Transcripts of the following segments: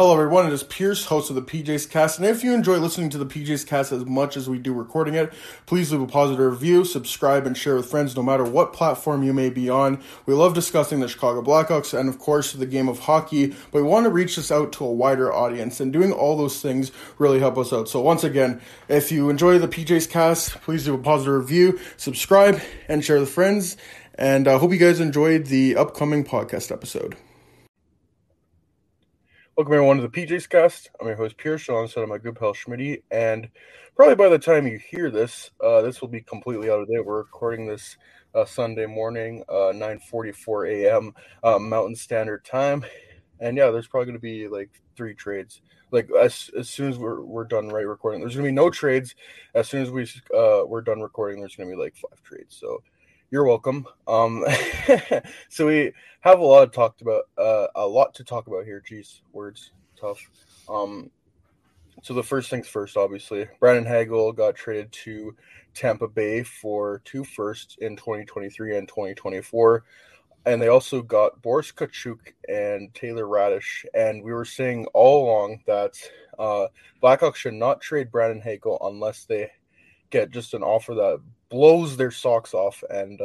Hello everyone, it is Pierce, host of the PJ's cast, and if you enjoy listening to the PJ's cast as much as we do recording it, please leave a positive review, subscribe, and share with friends no matter what platform you may be on. We love discussing the Chicago Blackhawks and, of course, the game of hockey, but we want to reach this out to a wider audience, and doing all those things really help us out. So once again, if you enjoy the PJ's cast, please leave a positive review, subscribe, and share with friends, and I hope you guys enjoyed the upcoming podcast episode. Welcome everyone to the PJ's cast. I'm your host Pierce, alongside my good pal Schmitty, and probably by the time you hear this, this will be completely out of date. We're recording this Sunday morning, 9:44 a.m. Mountain Standard Time, and yeah, there's probably going to be like three trades. Like as soon as we're done recording, there's going to be no trades. As soon as we're done recording, there's going to be like five trades. So you're welcome. So we have a lot to talk about here. Jeez, words tough. So the first things first, obviously, Brandon Hagel got traded to Tampa Bay for two firsts in 2023 and 2024, and they also got Boris Kachuk and Taylor Radish. And we were saying all along that Blackhawks should not trade Brandon Hagel unless they get just an offer that blows their socks off, and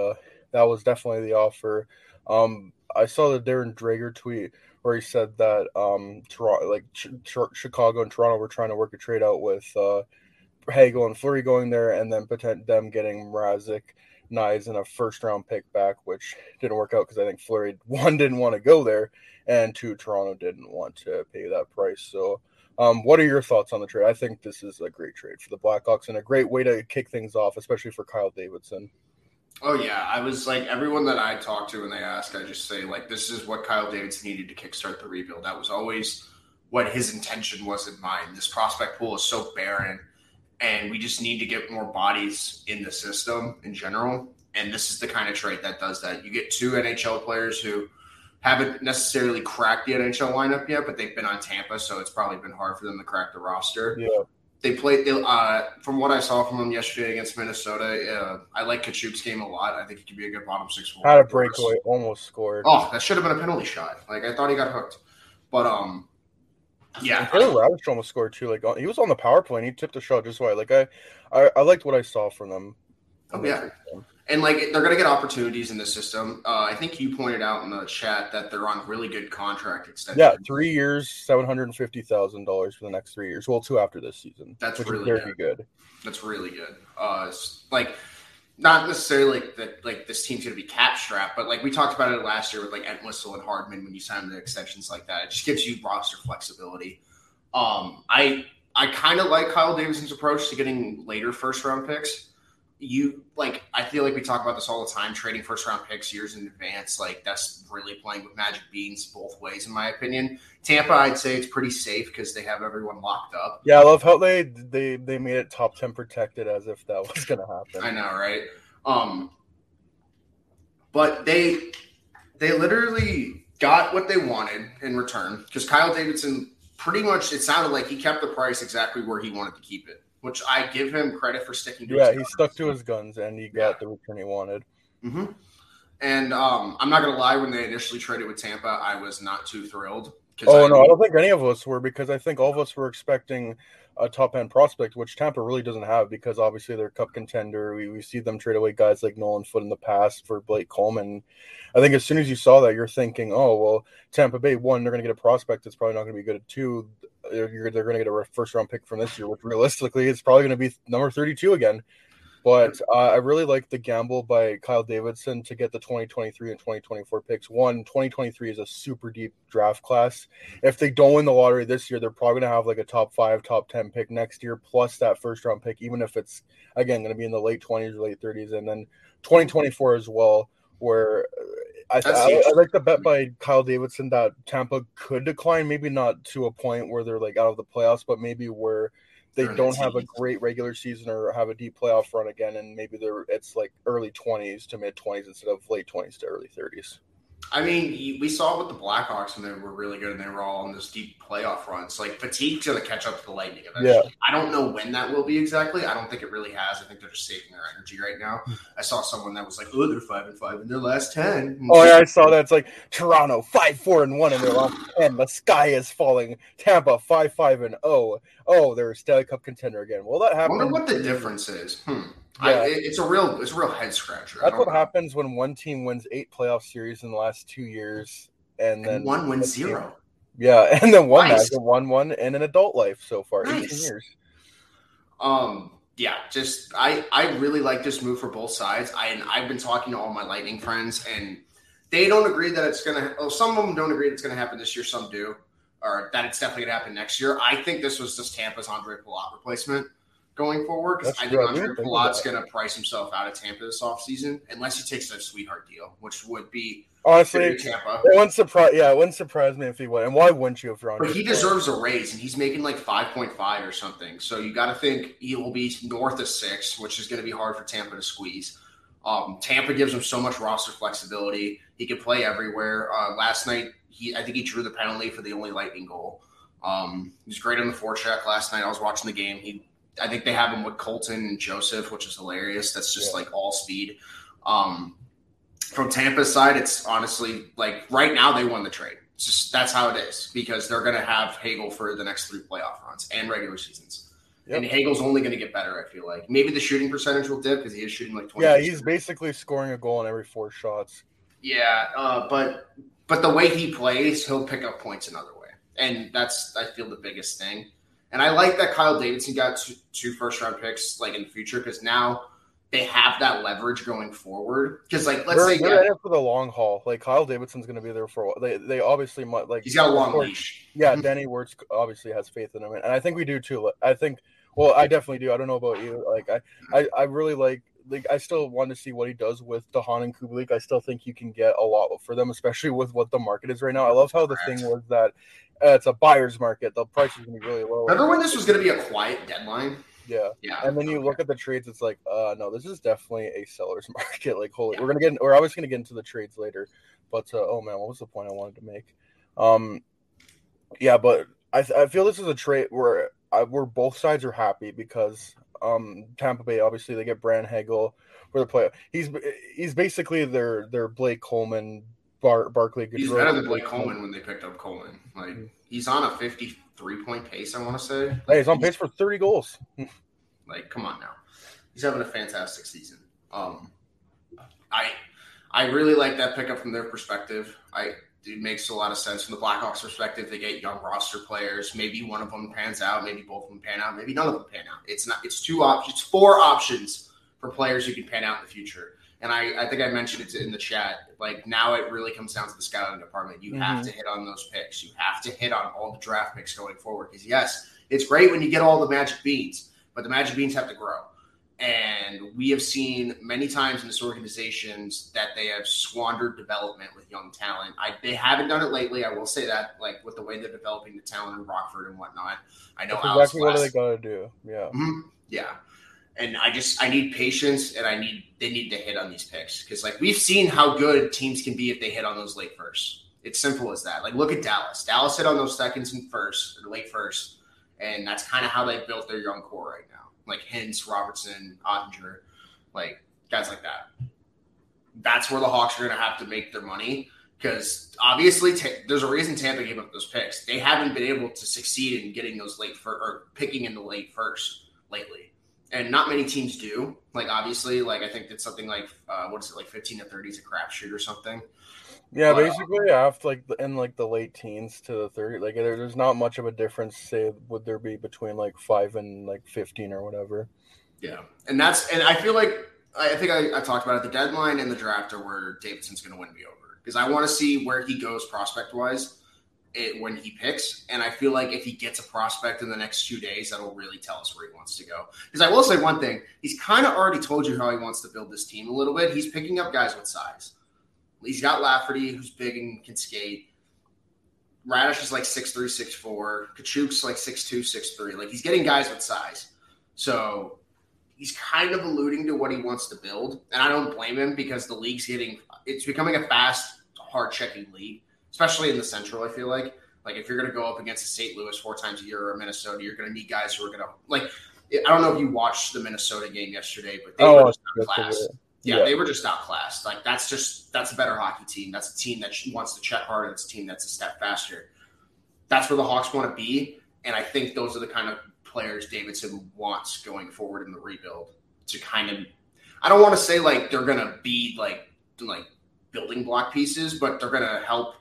that was definitely the offer. I saw the Darren Drager tweet where he said that Chicago and Toronto were trying to work a trade out with Hagel and Fleury going there, and then them getting Mrazek, Nyes, and a first-round pick back, which didn't work out because I think Fleury, one, didn't want to go there, and two, Toronto didn't want to pay that price. So what are your thoughts on the trade? I think this is a great trade for the Blackhawks and a great way to kick things off, especially for Kyle Davidson. Oh, yeah. I was like, everyone that I talk to when they ask, I just say, like, this is what Kyle Davidson needed to kickstart the rebuild. That was always what his intention was in mind. This prospect pool is so barren, and we just need to get more bodies in the system in general. And this is the kind of trade that does that. You get two NHL players who haven't necessarily cracked the NHL lineup yet, but they've been on Tampa, so it's probably been hard for them to crack the roster. Yeah, they played. From what I saw from them yesterday against Minnesota, I like Kachuk's game a lot. I think he could be a good bottom six. Had a breakaway, almost scored. Oh, that should have been a penalty shot. Like I thought he got hooked, but yeah. Taylor Radish almost scored too. Like he was on the power play, and he tipped a shot just wide. Like I liked what I saw from them. Oh yeah. And, like, they're going to get opportunities in the system. I think you pointed out in the chat that they're on really good contract extension. Yeah, 3 years, $750,000 for the next 3 years. Well, two after this season. That's really good. That's really good. Like, not necessarily like this team's going to be cap-strapped, but, like, we talked about it last year with, like, Entwistle and Hardman when you sign the extensions like that. It just gives you roster flexibility. I kind of like Kyle Davidson's approach to getting later first-round picks. I feel like we talk about this all the time, trading first-round picks years in advance. Like, that's really playing with magic beans both ways, in my opinion. Tampa, I'd say it's pretty safe because they have everyone locked up. Yeah, I love how they made it top 10 protected as if that was going to happen. I know, right? But they literally got what they wanted in return because Kyle Davidson pretty much, it sounded like he kept the price exactly where he wanted to keep it, which I give him credit for sticking to his guns. Yeah, he stuck to his guns, and he got the return he wanted. Mm-hmm. And I'm not going to lie, when they initially traded with Tampa, I was not too thrilled. Oh, no, I don't think any of us were, because I think all of us were expecting a top-end prospect, which Tampa really doesn't have, because obviously they're a cup contender. We see them trade away guys like Nolan Foote in the past for Blake Coleman. I think as soon as you saw that, you're thinking, oh, well, Tampa Bay, one, they're going to get a prospect that's probably not going to be good at two. They're going to get a first-round pick from this year, which realistically it's probably going to be number 32 again. But I really like the gamble by Kyle Davidson to get the 2023 and 2024 picks. One, 2023 is a super deep draft class. If they don't win the lottery this year, they're probably going to have like a top 5, top 10 pick next year, plus that first-round pick, even if it's, again, going to be in the late 20s or late 30s. And then 2024 as well, where I like the bet by Kyle Davidson that Tampa could decline, maybe not to a point where they're like out of the playoffs, but maybe where – they don't have a great regular season or have a deep playoff run again, and maybe it's like early 20s to mid-20s instead of late 20s to early 30s. I mean, we saw with the Blackhawks when they were really good and they were all in this deep playoff runs. Like, fatigue's going to catch up to the Lightning eventually. Yeah. I don't know when that will be exactly. I don't think it really has. I think they're just saving their energy right now. I saw someone that was like, oh, they're 5-5 in their last 10. Oh, yeah, I saw that. It's like Toronto 5-4-1 in their last 10. The sky is falling. Tampa 5-5-0. Oh, they're a Stanley Cup contender again. Well, that happened. I wonder what the difference is. Yeah. It's a real head scratcher. That's what happens when one team wins 8 playoff series in the last 2 years, and then one wins 0. Yeah, and then one has won in an adult life so far, 18 years. Yeah, just I really like this move for both sides. I've been talking to all my Lightning friends, and they don't agree that it's gonna. Oh, some of them don't agree it's gonna happen this year. Some do, or that it's definitely gonna happen next year. I think this was just Tampa's Andre Palat replacement going forward, because I think Andre Palat's going to price himself out of Tampa this offseason, unless he takes that sweetheart deal, which would be honestly Tampa. It wouldn't surprise me if he went. And why wouldn't you if you're Andre? But he deserves a raise, and he's making like 5.5 or something. So you got to think he will be north of 6, which is going to be hard for Tampa to squeeze. Tampa gives him so much roster flexibility. He can play everywhere. Last night, I think he drew the penalty for the only Lightning goal. He was great on the forecheck last night. I was watching the game. I think they have him with Colton and Joseph, which is hilarious. That's just like all speed. From Tampa's side, it's honestly like right now they won the trade. It's just that's how it is, because they're going to have Hagel for the next 3 playoff runs and regular seasons. Yep. And Hagel's only going to get better, I feel like. Maybe the shooting percentage will dip because he is shooting like 20%. Yeah, he's basically scoring a goal on every 4 shots. Yeah, but the way he plays, he'll pick up points another way. And that's, I feel, the biggest thing. And I like that Kyle Davidson got 2 first-round picks, like, in the future, because now they have that leverage going forward. Because, like, they're in it for the long haul. Like, Kyle Davidson's going to be there for a while. They obviously might, like – he's got a long leash. Yeah, Danny Wirtz obviously has faith in him. And I think we do, too. I think – well, I definitely do. I don't know about you. Like, I really like – like, I still want to see what he does with DeHaan and Kublik. I still think you can get a lot for them, especially with what the market is right now. I love how the thing was that it's a buyer's market. The price is going to be really low. Remember when this was going to be a quiet deadline? Yeah. And then you look at the trades, it's like, no, this is definitely a seller's market. Like, holy, we're obviously going to get into the trades later. But, oh, man, what was the point I wanted to make? Yeah, but I feel this is a trade where both sides are happy because – Tampa Bay, obviously, they get Brandon Hagel for the playoff. He's basically their Blake Coleman, Barkley. He's better than Blake Coleman when they picked up Coleman. Like, he's on a 53-point pace, I want to say. Like, he's on pace for 30 goals. Like, come on now. He's having a fantastic season. I really like that pickup from their perspective. It makes a lot of sense from the Blackhawks' perspective. They get young roster players. Maybe one of them pans out. Maybe both of them pan out. Maybe none of them pan out. It's 2 options. 4 options for players who can pan out in the future. And I think I mentioned it in the chat. Like, now it really comes down to the scouting department. You have to hit on those picks. You have to hit on all the draft picks going forward. Because yes, it's great when you get all the magic beans, but the magic beans have to grow. And we have seen many times in this organizations that they have squandered development with young talent. They haven't done it lately. I will say that, like, with the way they're developing the talent in Rockford and whatnot. I know that's exactly what they got to do. Yeah. Mm-hmm. Yeah. And I need patience, and they need to hit on these picks. Because, like, we've seen how good teams can be if they hit on those late firsts. It's simple as that. Like, look at Dallas. Dallas hit on those seconds and firsts, or late firsts. And that's kind of how they built their young core right now. Like Hintz, Robertson, Ottinger, like guys like that. That's where the Hawks are going to have to make their money, because obviously there's a reason Tampa gave up those picks. They haven't been able to succeed in getting those late or picking in the late first lately. And not many teams do. Like, obviously, like, I think it's something like, 15-30 is a crapshoot or something. Yeah, but, basically, after, like, in, like, the late teens to the 30, like, there's not much of a difference, say, would there be between, like, 5 and, like, 15 or whatever. Yeah, and that's, and I feel like, I think I talked about it, the deadline and the draft are where Davidson's going to win me over. Because I want to see where he goes prospect-wise when he picks, and I feel like if he gets a prospect in the next 2 days, that'll really tell us where he wants to go. Because I will say one thing, he's kind of already told you how he wants to build this team a little bit. He's picking up guys with size. He's got Lafferty, who's big and can skate. Radish is like 6'3", 6'4". Kachuk's like 6'2", 6'3". Like, he's getting guys with size. So he's kind of alluding to what he wants to build, and I don't blame him because the league's getting – it's becoming a fast, hard-checking league, especially in the Central, I feel like. Like, if you're going to go up against St. Louis 4 times a year or Minnesota, you're going to need guys who are going to – like, I don't know if you watched the Minnesota game yesterday, but they were just outclassed. Yeah, they were just outclassed. Like, that's a better hockey team. That's a team that wants to check harder. That's a team that's a step faster. That's where the Hawks want to be, and I think those are the kind of players Davidson wants going forward in the rebuild to kind of – I don't want to say, like, they're going to be, like building block pieces, but they're going to help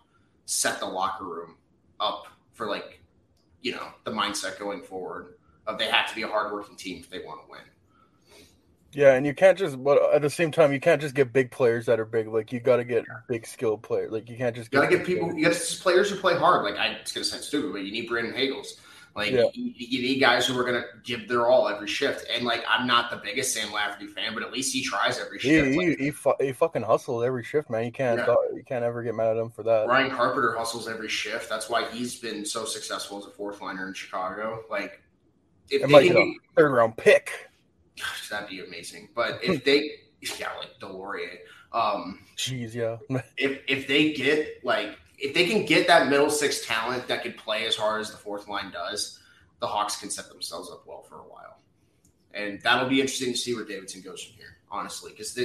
set the locker room up for, like, you know, the mindset going forward of they have to be a hardworking team if they want to win. Yeah, and you can't just – but at the same time, you can't just get big players that are big. Like, you got to get big skilled players. Like, you can't just get people – you got players who play hard. Like, I was going to say stupid, but you need Brandon Hagels. Like, you need guys who are going to give their all every shift. And, like, I'm not the biggest Sam Lafferty fan, but at least he tries every shift. He fucking hustles every shift, man. You can't ever get mad at him for that. Ryan Carpenter hustles every shift. That's why he's been so successful as a fourth-liner in Chicago. Like, if they get a third-round pick – gosh, that'd be amazing. But if they – yeah, like Delorier. Jeez, yeah. if they get – like, if they can get that middle six talent that can play as hard as the fourth line does, the Hawks can set themselves up well for a while. And that'll be interesting to see where Davidson goes from here, honestly, because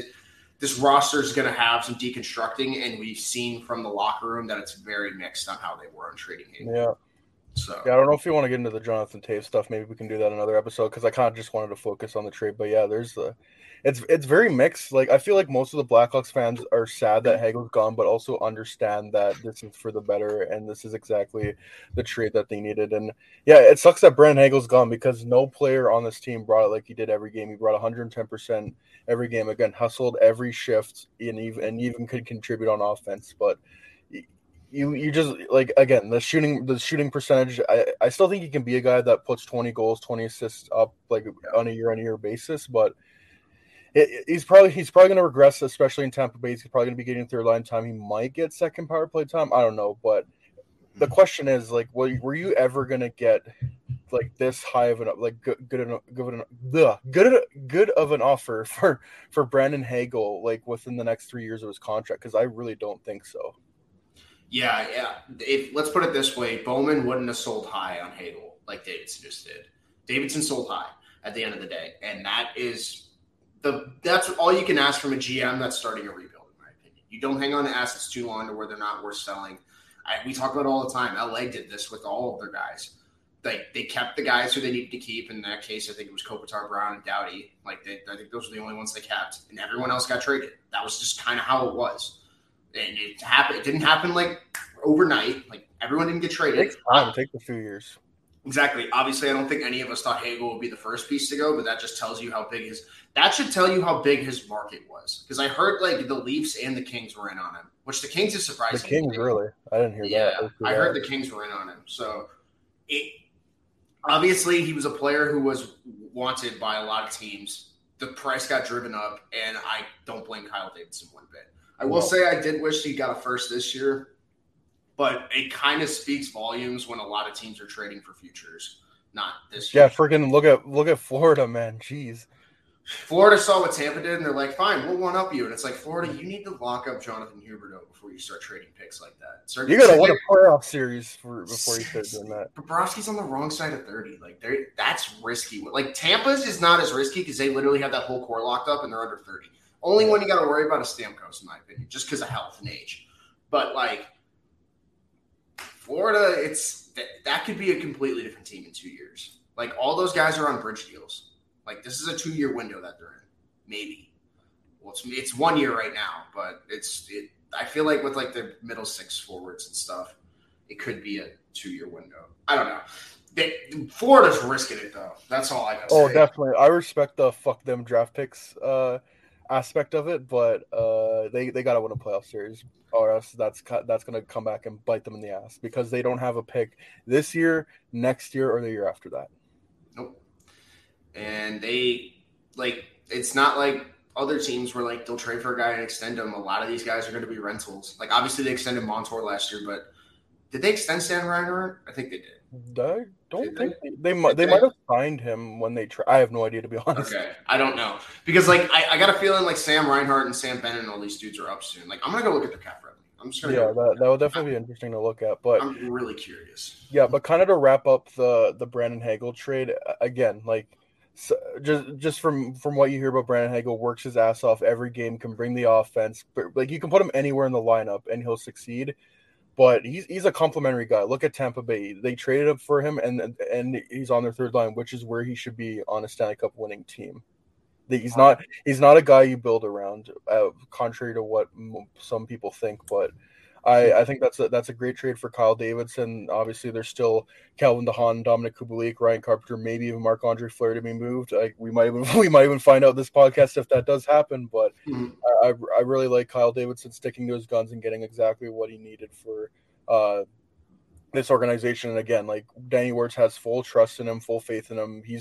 this roster is going to have some deconstructing, and we've seen from the locker room that it's very mixed on how they were on trading him. Yeah. So. Yeah, I don't know if you want to get into the Jonathan Taves stuff. Maybe we can do that another episode because I kind of just wanted to focus on the trade. But yeah, it's very mixed. Like, I feel like most of the Blackhawks fans are sad that Hagel's gone, but also understand that this is for the better and this is exactly the trade that they needed. And yeah, it sucks that Brandon Hagel's gone because no player on this team brought it like he did every game. He brought 110% every game. Again, hustled every shift and even could contribute on offense, but. You just, like, again, the shooting percentage, I still think he can be a guy that puts 20 goals, 20 assists up, like, on a year-on-year basis, but he's probably going to regress, especially in Tampa Bay. He's probably going to be getting third-line time. He might get second power play time. I don't know, but the question is, like, were you ever going to get, like, this high of an, like, good of an offer for Brandon Hagel, like, within the next 3 years of his contract? Because I really don't think so. Yeah. If, let's put it this way, Bowman wouldn't have sold high on Hagel like Davidson just did. Davidson sold high at the end of the day, and that's all you can ask from a GM that's starting a rebuild, in my opinion. You don't hang on to assets too long to where they're not worth selling. We talk about it all the time. LA did this with all of their guys. Like, they kept the guys who they needed to keep. In that case, I think it was Kopitar, Brown, and Doughty. Like, I think those were the only ones they kept, and everyone else got traded. That was just kind of how it was. And it happened. It didn't happen like overnight. Like, everyone didn't get traded. It takes time. It takes a few years. Exactly. Obviously, I don't think any of us thought Hagel would be the first piece to go, but that just tells you how big his. That should tell you how big his market was, because I heard like the Leafs and the Kings were in on him, which the Kings is surprising. The Kings, really? I didn't hear that. Yeah, I heard the Kings were in on him. So, obviously, he was a player who was wanted by a lot of teams. The price got driven up, and I don't blame Kyle Davidson one bit. I will say I did wish he got a first this year, but it kind of speaks volumes when a lot of teams are trading for futures, not this year. Yeah, freaking look at Florida, man. Jeez. Florida saw what Tampa did, and they're like, fine, we'll one-up you. And it's like, Florida, you need to lock up Jonathan Huberdeau before you start trading picks like that. You got to win a playoff series before you start doing that. Bobrovsky's on the wrong side of 30. Like, that's risky. Like, Tampa's is not as risky because they literally have that whole core locked up, and they're under 30. Only one you got to worry about is Stamkos, in my opinion, just because of health and age. But like Florida, it's that could be a completely different team in 2 years. Like all those guys are on bridge deals. Like this is a 2-year window that they're in. Maybe. Well, it's 1 year right now, but it. I feel like with like the middle six forwards and stuff, it could be a 2-year window. I don't know. Florida's risking it though. That's all I got to say. Oh, definitely. I respect the fuck them draft picks aspect of it, but they gotta win a playoff series, or else that's gonna come back and bite them in the ass because they don't have a pick this year, next year, or the year after that. Nope. And they like it's not like other teams where like they'll trade for a guy and extend him. A lot of these guys are going to be rentals. Like obviously they extended Montour last year, but did they extend Stan Reiner? I think they did. I don't think they might have signed him when they tried. I have no idea, to be honest. Okay, I don't know because like I got a feeling like Sam Reinhart and Sam Bennett and all these dudes are up soon. Like I'm gonna go look at their cap revenue. I'm just gonna that would definitely be interesting to look at. But I'm really curious. Yeah, but kind of to wrap up the Brandon Hagel trade again, like. So just from what you hear about Brandon Hagel, works his ass off every game, can bring the offense. But like you can put him anywhere in the lineup and he'll succeed. But he's a complimentary guy. Look at Tampa Bay; they traded up for him, and he's on their third line, which is where he should be on a Stanley Cup winning team. He's not a guy you build around, contrary to what some people think. But I think that's a great trade for Kyle Davidson. Obviously, there's still Calvin DeHaan, Dominic Kubalik, Ryan Carpenter, maybe even Marc-Andre Fleury to be moved. We might even find out this podcast if that does happen. But I really like Kyle Davidson sticking to his guns and getting exactly what he needed for this organization. And again, like Danny Wirtz has full trust in him, full faith in him. He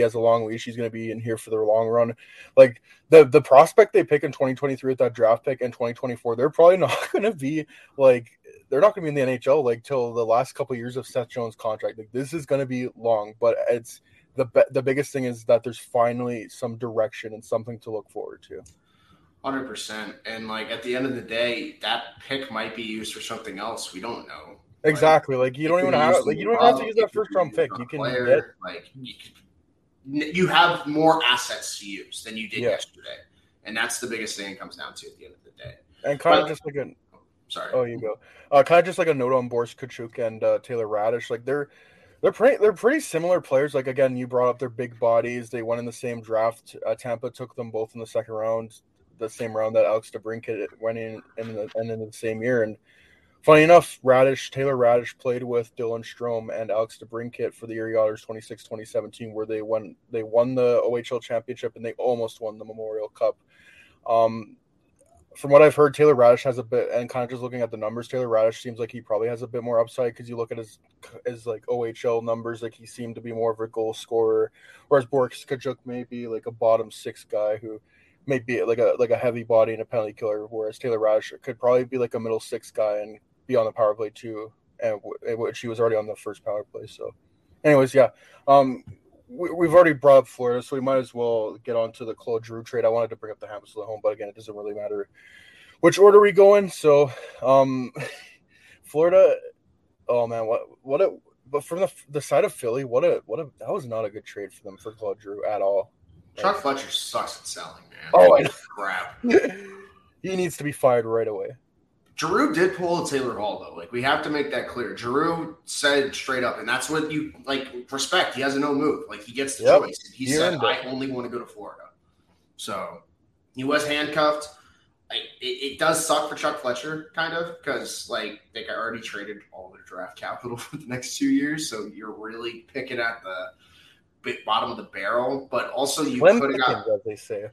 has a long leash. He's gonna be in here for the long run. Like the prospect they pick in 2023 with that draft pick in 2024, they're probably not gonna be like they're not gonna be in the NHL like till the last couple of years of Seth Jones' contract. Like this is gonna be long, but it's the biggest thing is that there's finally some direction and something to look forward to. 100%. And like at the end of the day, that pick might be used for something else. We don't know. Exactly. Like you don't even have to use that first round pick. You can you have more assets to use than you did yesterday, and that's the biggest thing it comes down to at the end of the day. And kind of just like a note on Boris Kachuk and Taylor Radish. Like they're pretty similar players. Like again, you brought up their big bodies. They went in the same draft. Tampa took them both in the second round, the same round that Alex DeBrincat went in the same year. And funny enough, Taylor Radish played with Dylan Strom and Alex DeBrincat for the Erie Otters 2017, where they won the OHL championship and they almost won the Memorial Cup. From what I've heard, Taylor Radish has a bit, and kind of just looking at the numbers, Taylor Radish seems like he probably has a bit more upside because you look at his like OHL numbers, like he seemed to be more of a goal scorer, whereas Boris Kachuk may be like a bottom six guy who may be like a heavy body and a penalty killer, whereas Taylor Radish could probably be like a middle six guy and be on the power play too, and which he was already on the first power play. So anyways, we've already brought up Florida, so we might as well get on to the Claude Giroux trade. I wanted to bring up the Habits of the Home, but again, it doesn't really matter which order we go in. So Florida, oh man, but from the side of Philly, that was not a good trade for them for Claude Giroux at all. Chuck Fletcher sucks at selling, man. Oh, I know. Crap. He needs to be fired right away. Giroux did pull a Taylor Hall, though. Like, we have to make that clear. Giroux said straight up, and that's what you, like, respect. He has a no move. Like, he gets the choice. And he said, I only want to go to Florida. So, he was handcuffed. It does suck for Chuck Fletcher, kind of, because, like, they already traded all their draft capital for the next 2 years. So, you're really picking at the bottom of the barrel. But also, you could have got, as they say.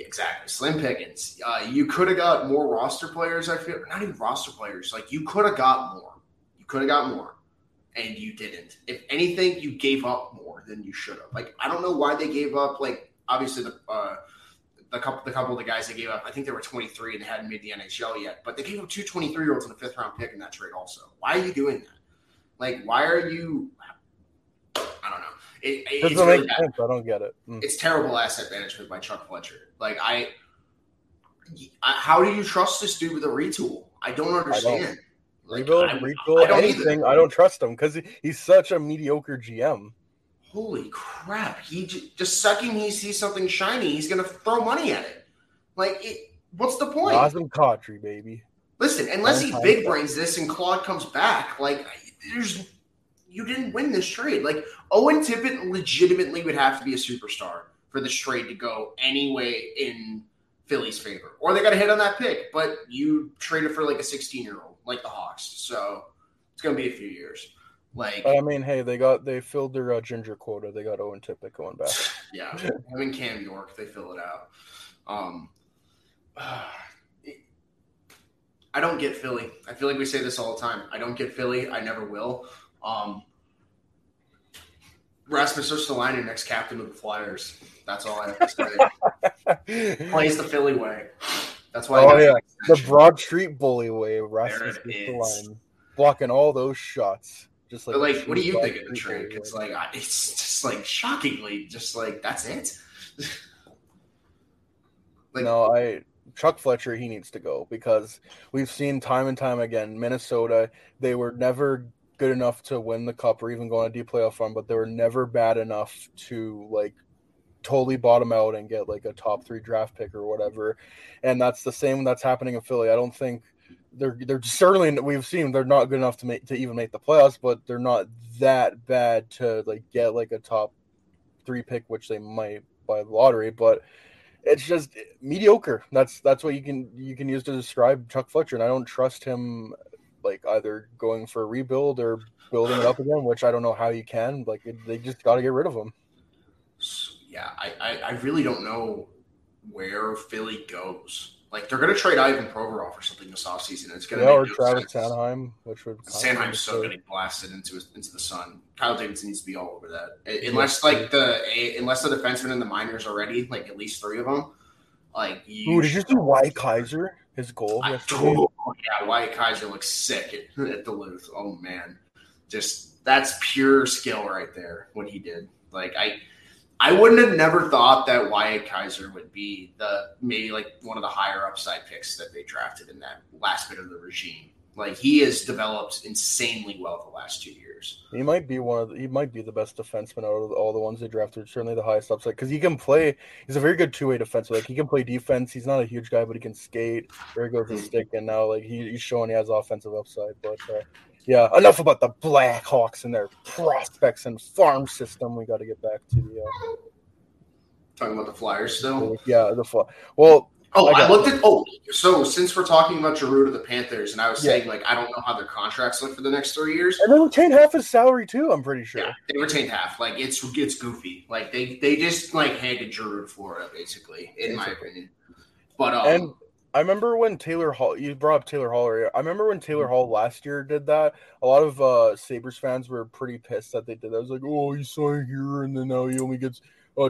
Exactly. Slim pickings. You could have got more roster players, I feel. Not even roster players. Like, you could have got more. And you didn't. If anything, you gave up more than you should have. Like, I don't know why they gave up. Like, obviously, the couple of the guys they gave up, I think they were 23 and they hadn't made the NHL yet. But they gave up two 23-year-olds in a fifth-round pick in that trade also. Why are you doing that? Like, why are you – I don't know. It's really bad. Sense. I don't get it. It's terrible asset management by Chuck Fletcher. Like I how do you trust this dude with a retool? I don't understand. I don't either. I don't trust him because he's such a mediocre GM. Holy crap! He just second he sees something shiny, he's gonna throw money at it. Like, what's the point? Nazem Kadri, baby. Listen, unless he big brains this and Claude comes back, like, you didn't win this trade. Like, Owen Tippett legitimately would have to be a superstar for this trade to go any way in Philly's favor. Or they got to hit on that pick, but you traded for, like, a 16-year-old, like the Hawks. So it's going to be a few years. Like, I mean, hey, they filled their ginger quota. They got Owen Tippett going back. Yeah, I mean, Cam York, they fill it out. I don't get Philly. I feel like we say this all the time. I don't get Philly. I never will. Rasmus Ristolainen, next captain of the Flyers. That's all I have to say. Plays the Philly way. That's why. Oh yeah, the Broad Street bully way. Rasmus Ristolainen blocking all those shots. Just like, what do you think of the trade? It's like it's just like shockingly, just like that's it. Like, no, Chuck Fletcher, he needs to go because we've seen time and time again, Minnesota, they were never good enough to win the cup or even go on a deep playoff run, but they were never bad enough to like totally bottom out and get like a top 3 draft pick or whatever. And that's the same that's happening in Philly. I don't think they're certainly, we've seen they're not good enough to even make the playoffs, but they're not that bad to like get like a top 3 pick, which they might by the lottery, but it's just mediocre. That's what you can use to describe Chuck Fletcher, and I don't trust him like either going for a rebuild or building it up again, which I don't know how you can. Like they just got to get rid of him. Yeah, I really don't know where Philly goes. Like they're going to trade Ivan Provorov or something this offseason. It's going to or Travis Sanheim, which would Sanheim's so getting blasted into the sun. Kyle Davidson needs to be all over that, unless the defensemen in the minors are ready, like at least 3 of them. Like, did you see Wyatt Kaiser? His goal. Yeah, Wyatt Kaiser looks sick at Duluth. Oh man, that's pure skill right there. What he did, like I wouldn't have never thought that Wyatt Kaiser would be maybe one of the higher upside picks that they drafted in that last bit of the regime. Like he has developed insanely well the last 2 years. He might be the best defenseman out of all the ones they drafted. Certainly the highest upside because he can play. He's a very good 2-way defenseman. Like he can play defense. He's not a huge guy, but he can skate. Very good with his stick. And now like he's showing he has offensive upside. But yeah, enough about the Blackhawks and their prospects and farm system. We got to get back to the talking about the Flyers still. Yeah, the Flyers. Well. Oh, I looked at – so since we're talking about Giroux to the Panthers, and I was saying, I don't know how their contracts look for the next 3 years. And they retained half his salary too, I'm pretty sure. Yeah, they retained half. Like, it's goofy. Like, they just, handed Giroux to Florida, basically, in my opinion. But and I remember when Taylor Hall – you brought up Taylor Hall earlier. I remember when Taylor Hall last year did that. A lot of Sabres fans were pretty pissed that they did that. I was like, oh, you signed here, and then now he only gets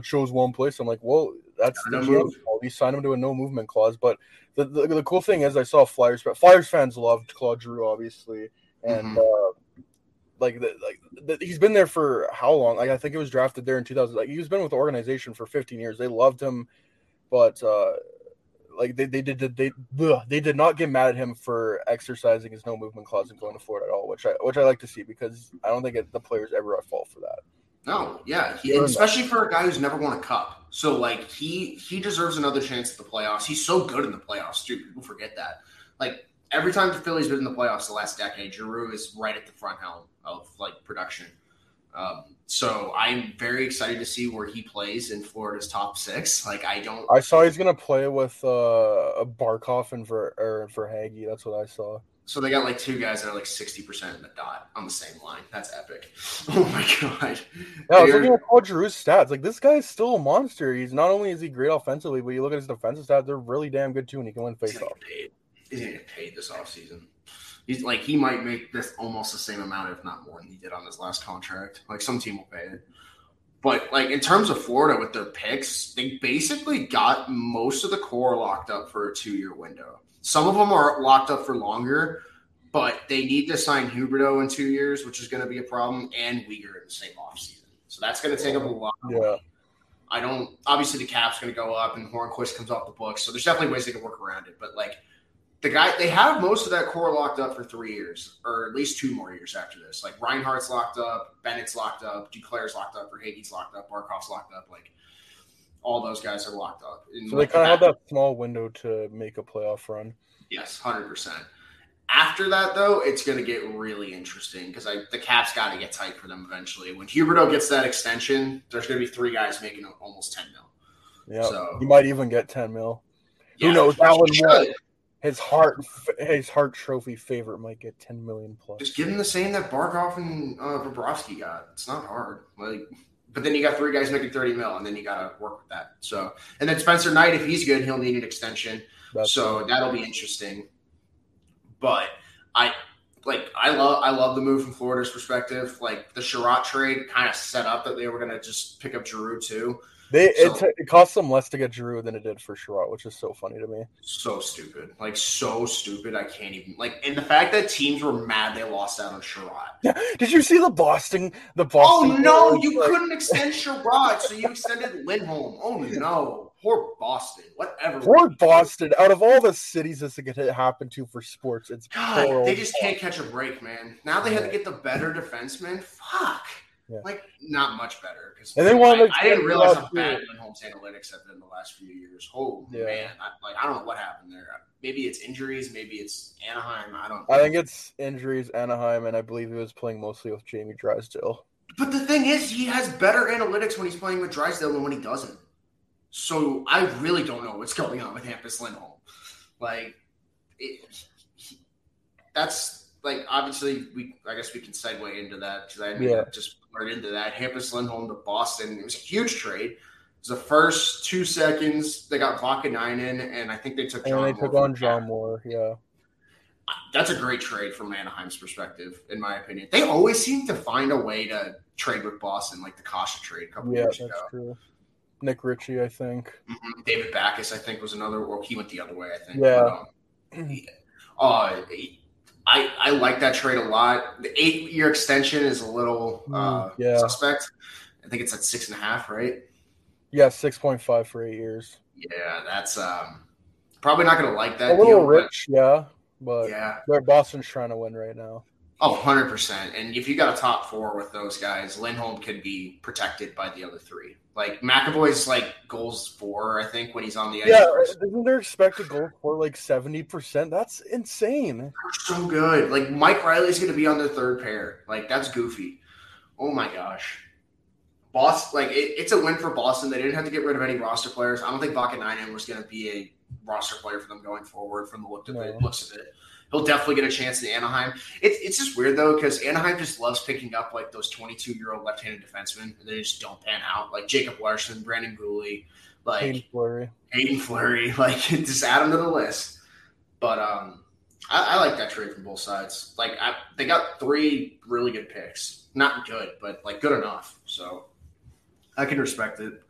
chose one place. I'm like, well – that's the move. We signed him to a no movement clause. But the cool thing is, I saw Flyers fans loved Claude Giroux, obviously, and he's been there for how long? Like I think it was drafted there in 2000. Like he's been with the organization for 15 years. They loved him, but they did not get mad at him for exercising his no movement clause and going to Florida at all, which I like to see because I don't think the players ever are at fault for that. No, yeah, especially for a guy who's never won a cup. So, he deserves another chance at the playoffs. He's so good in the playoffs, too. People forget that. Like, every time the Phillies been in the playoffs the last decade, Giroux is right at the front helm of, production. So, I'm very excited to see where he plays in Florida's top 6. I saw he's going to play with Barkov and Verhaeghe. That's what I saw. So they got 2 guys that are 60% in the dot on the same line. That's epic. Oh my god! Yeah, I was looking at Claude Giroux's stats. This guy is still a monster. He's not only is he great offensively, but you look at his defensive stats; they're really damn good too, and he can win faceoff. He's gonna get paid this offseason. He's he might make this almost the same amount, if not more, than he did on his last contract. Some team will pay it. But, in terms of Florida with their picks, they basically got most of the core locked up for a 2-year window. Some of them are locked up for longer, but they need to sign Huberdeau in 2 years, which is going to be a problem, and Weegar in the same offseason. So that's going to take up a lot. Yeah. Obviously the cap's going to go up, and Hornquist comes off the books, so there's definitely ways they can work around it. But, they have most of that core locked up for 3 years, or at least 2 more years after this. Reinhardt's locked up, Bennett's locked up, Duclair's locked up, Verhaege's locked up, Barkov's locked up. All those guys are locked up. And so they kind of have that small window to make a playoff run. Yes, 100%. After that, though, it's going to get really interesting because the cap's got to get tight for them eventually. When Huberdeau gets that extension, there's going to be three guys making almost 10 mil. Yeah, so you might even get 10 mil. Yeah, who knows? That his Hart Trophy favorite might get 10 million plus. Just give him the same that Barkov and Bobrovsky got. It's not hard. But then you got three guys making 30 mil, and then you got to work with that. So, and then Spencer Knight, if he's good, he'll need an extension. That'll be interesting. But I love the move from Florida's perspective. Like the Chirot trade kind of set up that they were going to just pick up Giroux too. It cost them less to get Giroux than it did for Chirot, which is so funny to me. So stupid. I can't even and the fact that teams were mad they lost out on Chirot. Yeah. Did you see the Boston? Oh no, you couldn't extend Chirot, so you extended Lindholm. Oh no. Poor Boston. Whatever. Poor Boston. Out of all the cities this could happen to for sports, it's God, they just can't catch a break, man. Now they have to get the better defenseman. Fuck. Yeah. Not much better. And they I didn't realize how bad Lindholm's analytics have been in the last few years. Holy man. I don't know what happened there. Maybe it's injuries. Maybe it's Anaheim. I think it's injuries, Anaheim, and I believe he was playing mostly with Jamie Drysdale. But the thing is, he has better analytics when he's playing with Drysdale than when he doesn't. So I really don't know what's going on with Hampus Lindholm. Obviously I guess we can segue into that because just blurred into that. Hampus Lindholm to Boston. It was a huge trade. It was the first 2 seconds. They got Vakanainen, and I think they took John Moore. And they took on John Moore, yeah. That's a great trade from Anaheim's perspective, in my opinion. They always seem to find a way to trade with Boston, like the Kasha trade a couple years ago. That's true. Nick Ritchie, I think. Mm-hmm. David Backus, I think, was another. Well, he went the other way, I think. Yeah. I like that trade a lot. The 8-year extension is a little suspect. I think it's at 6.5, right? Yeah, 6.5 for 8 years. Yeah, that's probably not going to like that. A little rich, but Boston's trying to win right now. Oh, 100%. And if you got a top four with those guys, Lindholm could be protected by the other three. McAvoy's goals for, I think, when he's on the ice. Yeah, isn't their expected goal for 70%? That's insane. They're so good. Mike Riley's going to be on their third pair. That's goofy. Oh my gosh. Boston, it's a win for Boston. They didn't have to get rid of any roster players. I don't think Vakanainen was going to be a roster player for them going forward. From the looks of it. He'll definitely get a chance in Anaheim. It's just weird, though, because Anaheim just loves picking up, those 22-year-old left-handed defensemen, and they just don't pan out. Jacob Larson, Brandon Gooley, Hayden Fleury. Just add them to the list. But I like that trade from both sides. They got three really good picks. Not good, but, good enough. So I can respect it.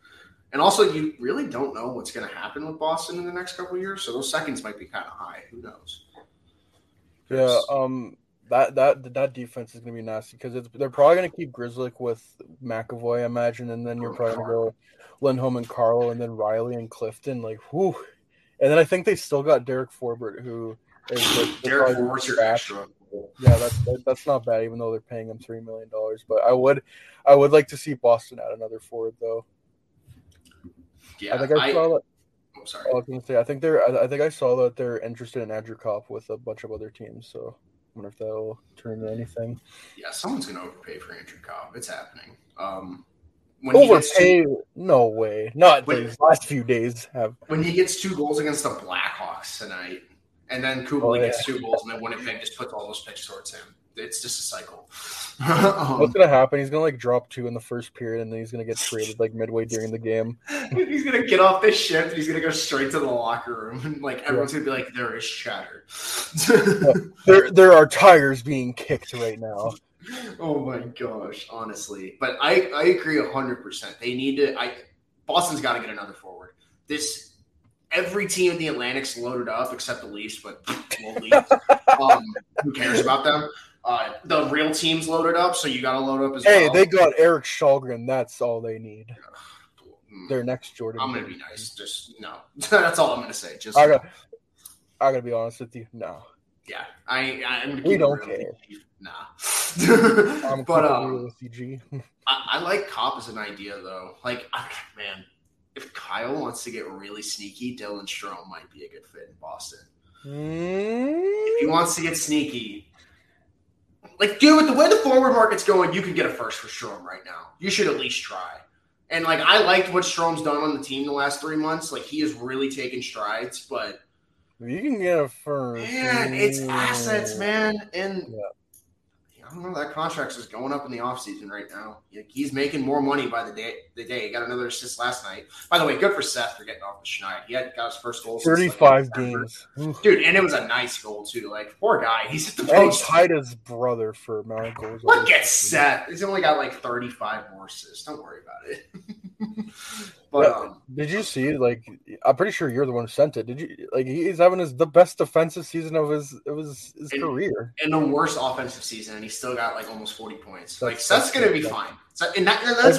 And also, you really don't know what's going to happen with Boston in the next couple of years, so those seconds might be kind of high. Who knows? Yeah, that defense is going to be nasty because they're probably going to keep Grzelcyk with McAvoy, I imagine, and then you're probably going to go Lindholm and Carlo, and then Riley and Clifton. Whew. And then I think they still got Derek Forbert, who is Derek Forbert's your extra. Yeah, that's not bad, even though they're paying him $3 million. But I would like to see Boston add another forward, though. Yeah, I think I saw that. I'm sorry. I was gonna say, I think I saw that they're interested in Andrew Kopp with a bunch of other teams. So I wonder if that'll turn into anything. Yeah, someone's gonna overpay for Andrew Kopp. It's happening. Overpay? No way. Not these last few days. When he gets 2 goals against the Blackhawks tonight, and then Kublik gets 2 goals, and then Winnipeg just puts all those picks towards him. It's just a cycle. What's going to happen? He's going to drop 2 in the first period, and then he's going to get traded midway during the game. He's going to get off this shift. He's going to go straight to the locker room. And everyone's going to be there is chatter. There are tires being kicked right now. Oh my gosh, honestly. But I agree 100%. They need to. Boston's got to get another forward. Every team in the Atlantic's loaded up except the Leafs, but who cares about them? The real team's loaded up, so you got to load up as well. Hey, they got Eric Schalgren. That's all they need. Their next Jordan. I'm going to be nice. Just no. That's all I'm going to say. Just I got to be honest with you. No. Yeah. We don't care. Nah. I'm CG. I like Kopp as an idea, though. If Kyle wants to get really sneaky, Dylan Strom might be a good fit in Boston. If he wants to get sneaky, like, dude, with the way the forward market's going, you could get a first for Strom right now. You should at least try. And, like, I liked what Strom's done on the team the last 3 months. Like, he has really taken strides, but you can get a first. Man, it's assets, man. And I don't know, that contract's just going up in the offseason right now. He's making more money by the day. He got another assist last night. By the way, good for Seth for getting off the schneid. He got his first goal. 35 games. Dude, and it was a nice goal, too. Like, poor guy. He's at the post. Tied his brother for amount of goals. Look at Seth. He's only got, like, 35 more assists. Don't worry about it. But did you see, like, I'm pretty sure you're the one who sent it. Did you, like, he's having the best defensive season of his career. And the worst offensive season, and he still got, like, almost 40 points. Like, Seth's going to be fine. That's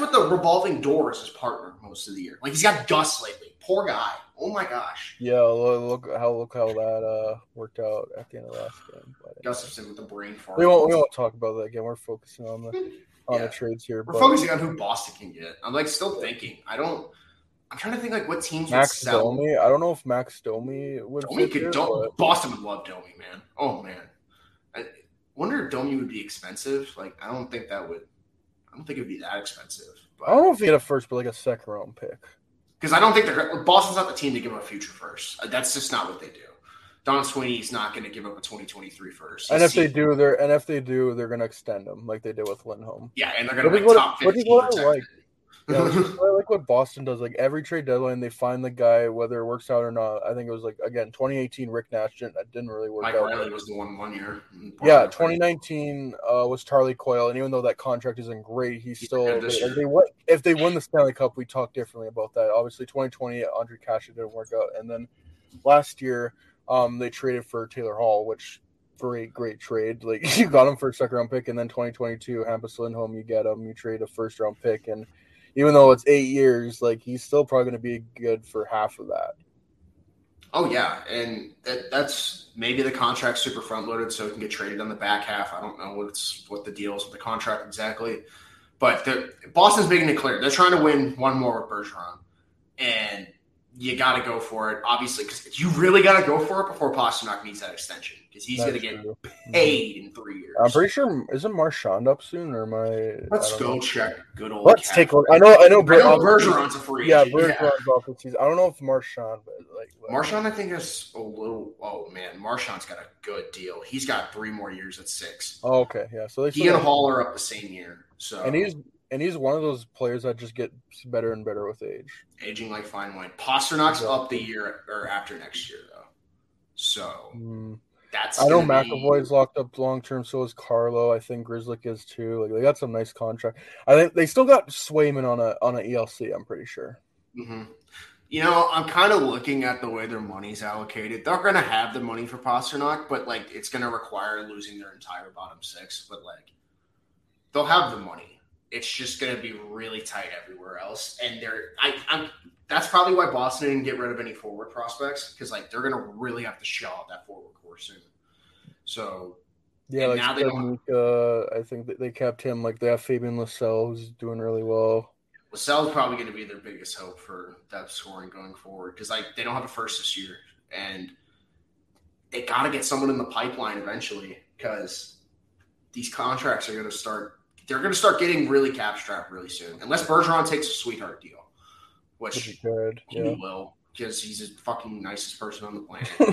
what the revolving door is his partner most of the year. Like, he's got Gus lately. Poor guy. Oh, my gosh. Yeah, look how that worked out at the end of the last game. Gustafson with the brain fart. We won't talk about that again. We're focusing on the – on the trades here. We're focusing on who Boston can get. I'm like still thinking. I'm trying to think like what teams Max would sell. Domi. I don't know if Max Domi would. Boston would love Domi, man. Oh man, I wonder if Domi would be expensive. Like I don't think it'd be that expensive. But I don't know if you get a first, but like a second round pick. Because I don't think Boston's not the team to give up a future first. That's just not what they do. Don Sweeney's not going to give up a 2023 first. And if they do, they're going to extend him like they did with Lindholm. Yeah, and they're going to top 15. I like what Boston does. Like every trade deadline, they find the guy, whether it works out or not. I think it was like, again, 2018, Rick Nash didn't really work out. Mike Riley was the one year. Yeah, 2019 was Charlie Coyle, and even though that contract isn't great, he's still. If they win the Stanley Cup, we talk differently about that. Obviously, 2020, Andre Kashuk didn't work out, and then last year. They traded for Taylor Hall, which great trade. Like you got him for a second round pick, and then 2022 Hampus Lindholm, you get him. You trade a first round pick, and even though it's 8 years, like he's still probably going to be good for half of that. Oh yeah, and that's maybe the contract's super front loaded, so it can get traded on the back half. I don't know what the deal is with the contract exactly, but Boston's making it clear they're trying to win one more with Bergeron, and. You got to go for it, obviously, because you really got to go for it before Pasternak needs that extension because he's going to get paid in 3 years. I'm pretty sure isn't Marchand up soon or my. Let's go check good old. Let's take a look. I know. Bergeron's a free. Yeah, Bergeron's off the season. I don't know if Marchand, but like Marchand, I think is a little. Oh man, Marchand's got a good deal. He's got 3 more years at 6. Oh, okay, yeah. So he and Hall are up the same year. So and he's one of those players that just gets better and better with age. Aging like fine wine. Pasternak's up the year or after next year, though. So that's. I know McAvoy's locked up long term. So is Carlo. I think Grzelcyk is too. Like they got some nice contract. I think they still got Swayman on an ELC. I'm pretty sure. Mm-hmm. You know, I'm kind of looking at the way their money's allocated. They're going to have the money for Pasternak, but like it's going to require losing their entire bottom 6. But like they'll have the money. It's just going to be really tight everywhere else. And that's probably why Boston didn't get rid of any forward prospects because, like, they're going to really have to shell out that forward core soon. So, yeah, like now I think that they kept him. Like, they have Fabian Lassell, who's doing really well. Lassell's probably going to be their biggest hope for depth scoring going forward because, like, they don't have a first this year. And they got to get someone in the pipeline eventually because these contracts are going to start – they're going to start getting really cap-strapped really soon, unless Bergeron takes a sweetheart deal, which he will because he's the fucking nicest person on the planet. But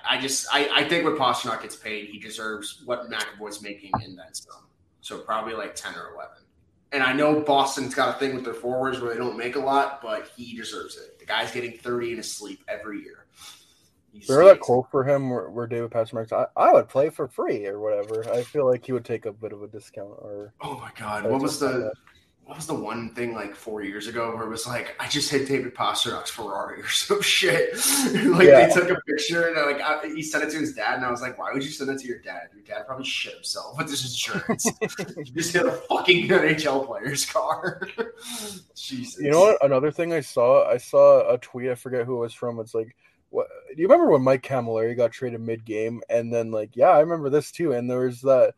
I think when Pasternak gets paid, he deserves what McAvoy's making in that zone, so probably like 10 or 11. And I know Boston's got a thing with their forwards where they don't make a lot, but he deserves it. The guy's getting 30 in his sleep every year. Remember that quote for him where David Pasternak said, I would play for free or whatever. I feel like he would take a bit of a discount. Or oh my god, what was the one thing like 4 years ago where it was like I just hit David Pasternak's Ferrari or some shit? Like they took a picture and like he sent it to his dad, and I was like, why would you send it to your dad? Your dad probably shit himself with this insurance. You just hit a fucking NHL player's car. Jesus. You know what? Another thing I saw a tweet. I forget who it was from. It's like. What, do you remember when Mike Camilleri got traded mid-game? And then, like, yeah, I remember this too. And I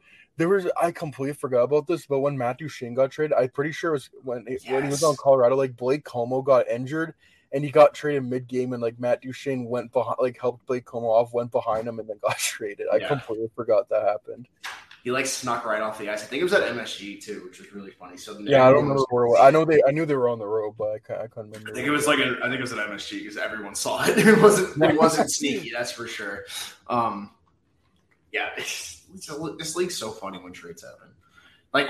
completely forgot about this, but when Matt Duchene got traded, I'm pretty sure it was when he was on Colorado, like Blake Como got injured, and he got traded mid-game, and like Matt Duchene went behind, like helped Blake Coleman off, went behind him, and then got traded. Yeah. I completely forgot that happened. He like snuck right off the ice. I think it was at MSG too, which was really funny. So yeah, I don't remember where. I knew they were on the road, but I couldn't remember. I think it was like I think it was at MSG because everyone saw it. It wasn't sneaky, that's for sure. Yeah, this league's so funny when trades happen. Like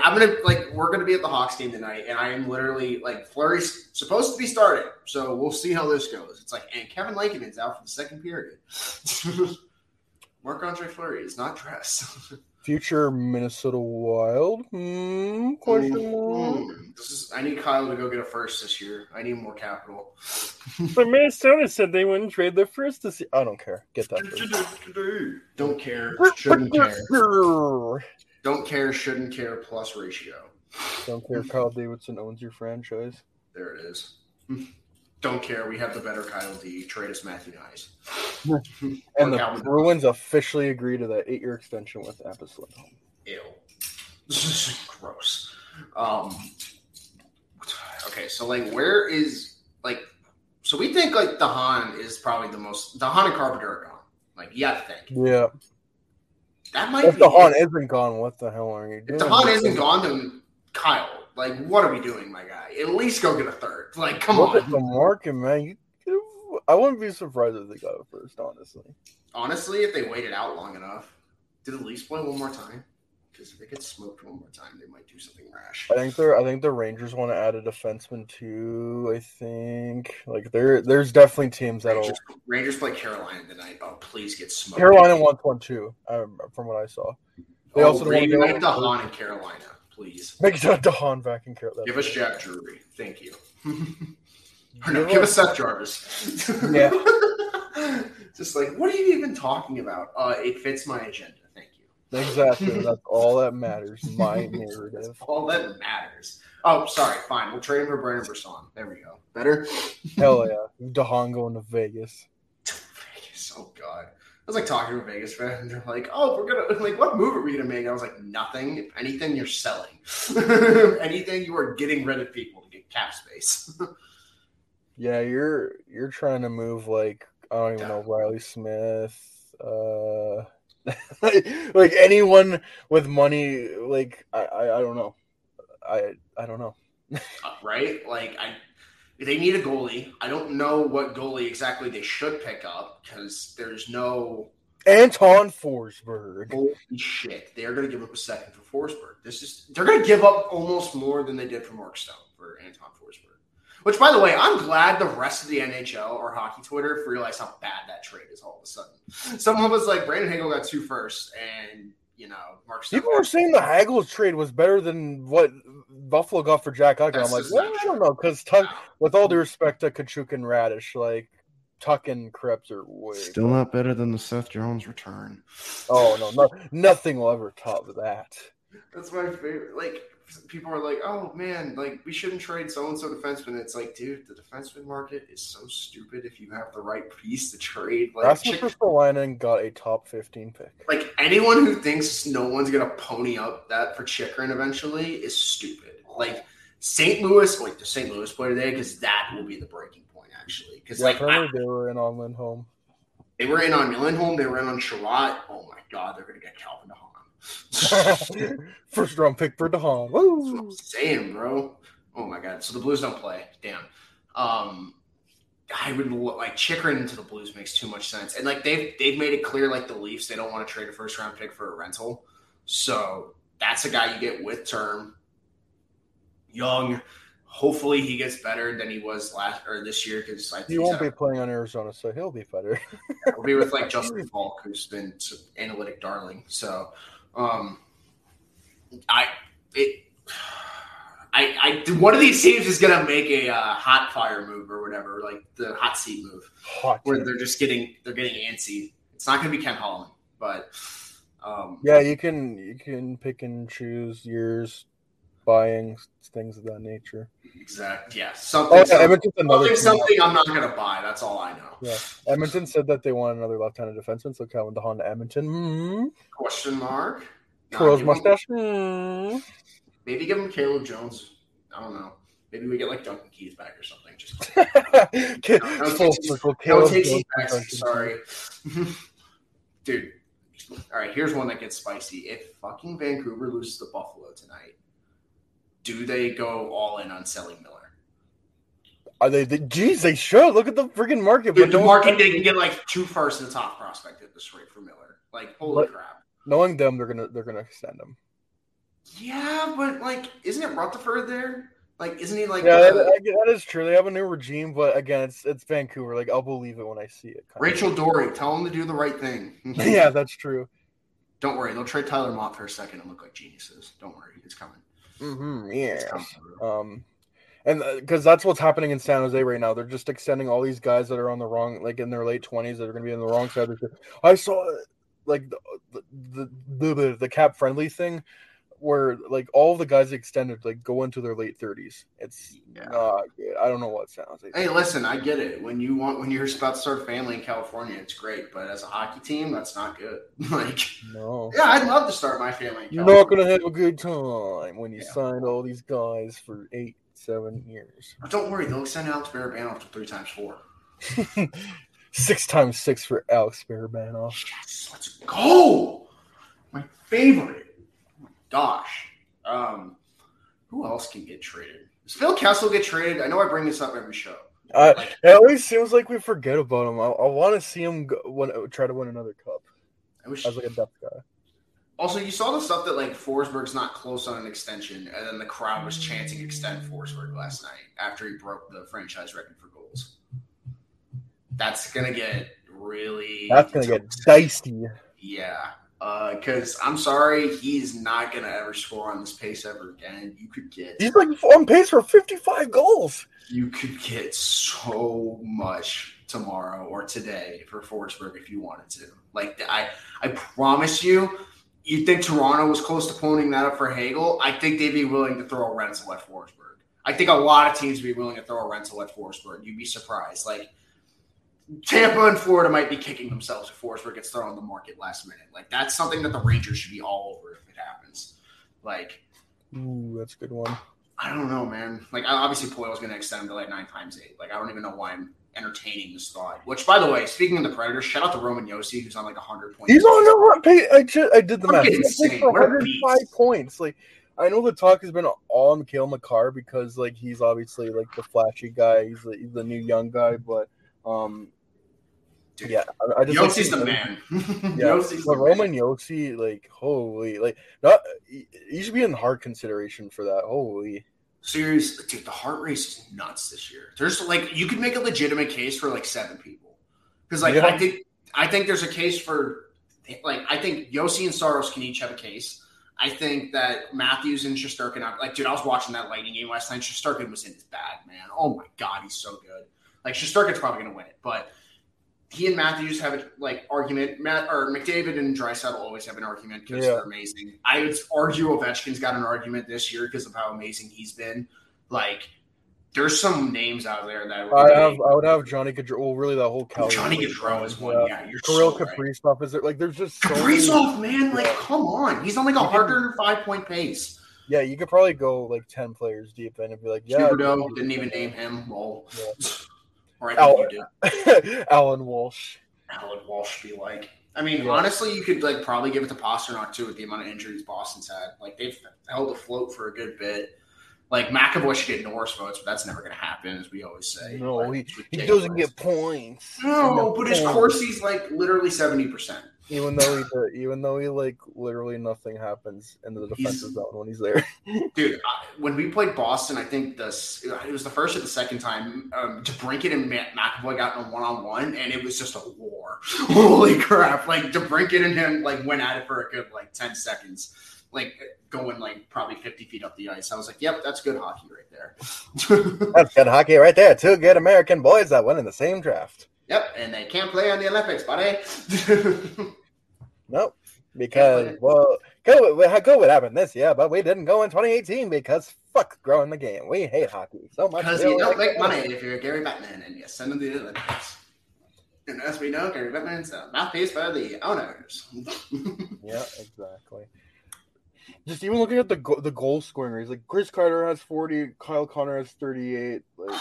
we're gonna be at the Hawks game tonight, and I am literally like Fleury's supposed to be starting, so we'll see how this goes. It's like, and Kevin Lakinen's out for the second period. Marc-Andre Fleury is not dressed. Future Minnesota Wild? Question mark. I need Kyle to go get a first this year. I need more capital. But Minnesota said they wouldn't trade their first this year. I don't care. Get that first. Don't care. Shouldn't care. Don't care. Shouldn't care. Plus ratio. Don't care. Kyle Davidson owns your franchise. There it is. Don't care. We have the better Kyle D. Trade us Matthew Nice. And the Bruins officially agree to that 8-year extension with Appisley. Ew. This is gross. Okay, so like where is like so we think like DeHaan is probably DeHaan and Carpenter are gone. Like you have to think. Yeah. That might be DeHaan isn't gone, what the hell are you doing? If DeHaan isn't gone, then Kyle. Like, what are we doing, my guy? At least go get a third. Like, come on. Look at the market, man. I wouldn't be surprised if they got a first, honestly. Honestly, if they waited out long enough. Do the Leafs play one more time? Because if they get smoked one more time, they might do something rash. I think the Rangers want to add a defenseman too, I think. Like, there's definitely teams that'll... Rangers play Carolina tonight. Oh, please get smoked. Carolina wants one too, from what I saw. They also want to DeHaan in Carolina. Please. Make DeHaan back in Carolina. Give us Jack Drury. Thank you. Give us Seth Jarvis. Yeah. Just like, what are you even talking about? It fits my agenda. Thank you. Exactly. That's all that matters. My narrative. That's all that matters. Oh, sorry. Fine. We'll trade him for Brandon Brisson. There we go. Better? Hell yeah. DeHaan going to Vegas. Vegas. Oh, God. I was like talking to a Vegas fan, and they're like, "Oh, we're gonna like what move are we gonna make?" I was like, "Nothing. If anything, you're selling. Anything, you are getting rid of people to get cap space." Yeah, you're trying to move like I don't even know Riley Smith, like anyone with money. Like I don't know, I don't know, right? Like They need a goalie. I don't know what goalie exactly they should pick up because there's no Anton Forsberg. Holy shit! They're going to give up a second for Forsberg. They're going to give up almost more than they did for Mark Stone for Anton Forsberg. Which, by the way, I'm glad the rest of the NHL or hockey Twitter realized how bad that trade is all of a sudden. Someone was like, Brandon Hagel got two firsts, and Mark Stone. People were saying the Hagel trade was better than what Buffalo got for Jack Eichel. I'm like, well, I don't know, because Tuck, with all due respect to Kachuk and Radish, like Tuck and Krebs are way still not better than the Seth Jones return. Oh no, nothing will ever top that. That's my favorite. Like people are like, oh man, like we shouldn't trade so and so defenseman. It's like, dude, the defenseman market is so stupid. If you have the right piece to trade, like Carolina got a top 15 pick. Like anyone who thinks no one's gonna pony up that for Chikrin eventually is stupid. Like St. Louis, like the St. Louis player today, because that will be the breaking point actually. Because they were in on Lindholm. They were in on Lindholm. They were in on Chirot. Oh my God, they're gonna get Calvin DeHaan. First round pick for DeHaan. Woo. That's what I'm saying, bro. Oh my God. So the Blues don't play. Damn. I would like Chikrin into the Blues makes too much sense, and like they've made it clear like the Leafs they don't want to trade a first round pick for a rental. So that's a guy you get with term. Young. Hopefully he gets better than he was last or this year because he won't be playing on Arizona, so he'll be better. He'll be with like Justin Falk, who's been some analytic darling. So. One of these teams is gonna make a hot fire move or whatever, like the hot seat move, where they're getting antsy. It's not gonna be Ken Holland, but yeah, you can pick and choose years, buying things of that nature. Exactly. Yeah, something I'm not gonna buy. That's all I know. Yeah, Edmonton said that they want another left-handed defenseman, so Calvin DeHaan to Edmonton. Mm-hmm. Question mark. Curls mustache. Maybe give him Caleb Jones. I don't know. Maybe we get like Duncan Keith back or something. Just no takesies back. Sorry, dude. All right, here's one that gets spicy. If fucking Vancouver loses to Buffalo tonight, do they go all in on selling Miller? Are they? Geez, they should. Look at the freaking market. Dude, the market, they can get like 2 firsts and a top prospect at this rate for Miller. Like, holy crap! Knowing them, they're gonna extend him. Yeah, but like, isn't it Rutherford there? Like, isn't he like? Yeah, that is true. They have a new regime, but again, it's Vancouver. Like, I'll believe it when I see it. Rachel Dory, tell him to do the right thing. Yeah, that's true. Don't worry, they'll trade Tyler Mott for a second and look like geniuses. Don't worry, it's coming. Mm-hmm, yeah. It's coming. And because that's what's happening in San Jose right now. They're just extending all these guys that are on the wrong, like in their late 20s that are going to be on the wrong side. I saw like the cap friendly thing where like all the guys extended like go into their late 30s. It's I don't know what San Jose. Hey, listen, I get it. When you're about to start family in California, it's great. But as a hockey team, that's not good. Like, no. Yeah, I'd love to start my family in California. You're not going to have a good time when you sign all these guys for 8-7 years. Don't worry, they'll extend Alex Barabanov to 3 times 4. 6 times 6 for Alex Barabanov. Yes, let's go. My favorite. Oh my gosh. Who else can get traded? Does Phil Kessel get traded? I know I bring this up every show. It always seems like we forget about him. I want to see him try to win another cup. I wish. I was like a depth guy. Also, you saw the stuff that, like, Forsberg's not close on an extension, and then the crowd was chanting extend Forsberg last night after he broke the franchise record for goals. That's going to get really... That's going to get dicey. Yeah. Because, I'm sorry, he's not going to ever score on this pace ever again. You could get... He's, like, on pace for 55 goals. You could get so much tomorrow or today for Forsberg if you wanted to. Like, I promise you... You think Toronto was close to phoning that up for Hagel? I think they'd be willing to throw a rental at Forsberg. I think a lot of teams would be willing to throw a rental at Forsberg. You'd be surprised. Like, Tampa and Florida might be kicking themselves if Forsberg gets thrown on the market last minute. Like, that's something that the Rangers should be all over if it happens. Like, ooh, that's a good one. I don't know, man. Like, obviously Poyle's going to extend him to like 9 times 8. Like, I don't even know why I'm entertaining this thought. Which, by the way, speaking of the Predators, shout out to Roman Josi, who's on like 100 points. He's on the right page. I did the math. He's like 105 points. Like, I know the talk has been all on Mikhail Makar because like he's obviously like the flashy guy. He's the new young guy, but dude, yeah, I just Yossi's like, the man. Yeah, but Roman Josi, like holy, like not. He should be in hard consideration for that. Holy. Seriously, dude, the heart race is nuts this year. There's like you could make a legitimate case for like 7 people because like I think there's a case for like I think Josi and Saros can each have a case. I think that Matthews and Shesterkin, like dude, I was watching that Lightning game last night. Shesterkin was in his bag, man. Oh my god, he's so good. Like Shesterkin's probably gonna win it, but he and Matthews have a like argument. McDavid and Draisaitl always have an argument because they're amazing. I would argue Ovechkin's got an argument this year because of how amazing he's been. Like, there's some names out there that I would have Johnny Gaudreau. Well, really, that whole Calgary. Johnny Gaudreau is one. Yeah, you're Kirill Kaprizov is there. Like, there's just so Kaprizov, man. Like, come on, he's on like 105 point pace. Yeah, you could probably go like 10 players deep and it'd be like, yeah. Huberdeau didn't even name him. Well. Yeah. Or I think you do. Alan Walsh be like. I mean, honestly, you could like probably give it to Pasternak too with the amount of injuries Boston's had. Like they've held afloat for a good bit. Like McAvoy should get Norris votes, but that's never going to happen, as we always say. No, like, he doesn't get points. No, but his Corsi's like literally 70%. Even though he like literally nothing happens in the defensive zone when he's there. Dude, when we played Boston, I think it was the first or the second time DeBrincat and McAvoy got in a one-on-one, and it was just a war. Holy crap! Like DeBrincat and him like went at it for a good like 10 seconds, like going like probably 50 feet up the ice. I was like, "Yep, that's good hockey right there." That's good hockey right there. Two good American boys that went in the same draft. Yep, and they can't play on the Olympics, buddy. Nope, because, well, go would happen this year, but we didn't go in 2018 because fuck growing the game. We hate hockey so much. Because you don't make money if you're Gary Bettman and you send them to the Olympics. And as we know, Gary Bettman's a mouthpiece for the owners. Yeah, exactly. Just even looking at the goal scoring rates, like Chris Carter has 40, Kyle Connor has 38. Like,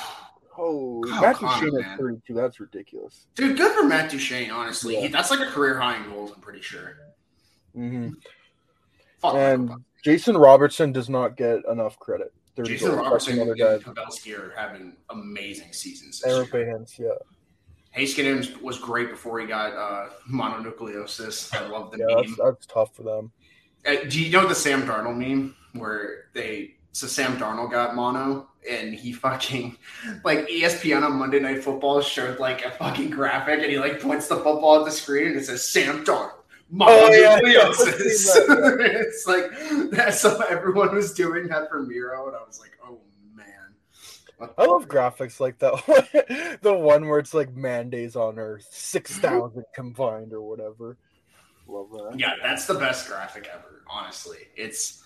holy, Matt Duchene has 32. That's ridiculous, dude. Good for Matt Duchene, honestly. Yeah. That's like a career high in goals, I'm pretty sure. Mm-hmm. Fuck, and Jason Robertson does not get enough credit. Jason Robertson and Pavelski are having amazing seasons. Eric Behance, yeah. Heiskanen was great before he got mononucleosis. I love the meme. That's tough for them. Do you know the Sam Darnold meme where Sam Darnold got mono and he ESPN on Monday Night Football showed like a fucking graphic and he like points the football at the screen and it says Sam Darnold. Mononucleosis. Oh, yeah. It's like that's so everyone was doing that for Miro, and I was like, oh man. I love graphics like that. The one where it's like man days on Earth, 6,000 combined or whatever. Love that. Yeah, that's the best graphic ever. Honestly, it's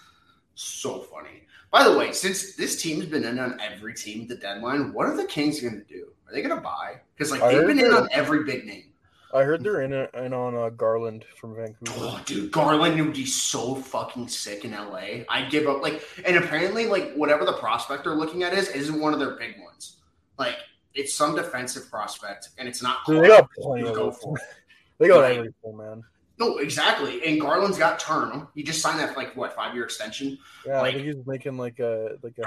so funny. By the way, since this team's been in on every team at the deadline, what are the Kings going to do? Are they going to buy? Because they've been in on every big name. I heard they're in on Garland from Vancouver. Oh, dude, Garland would be so fucking sick in LA. I'd give up. And apparently, whatever the prospect they're looking at isn't one of their big ones. Like, it's some defensive prospect, and it's not. Dude, they got plenty of go for it. They got everything, man. No, exactly. And Garland's got term. He just signed that 5-year extension. Yeah, I think he's making a. I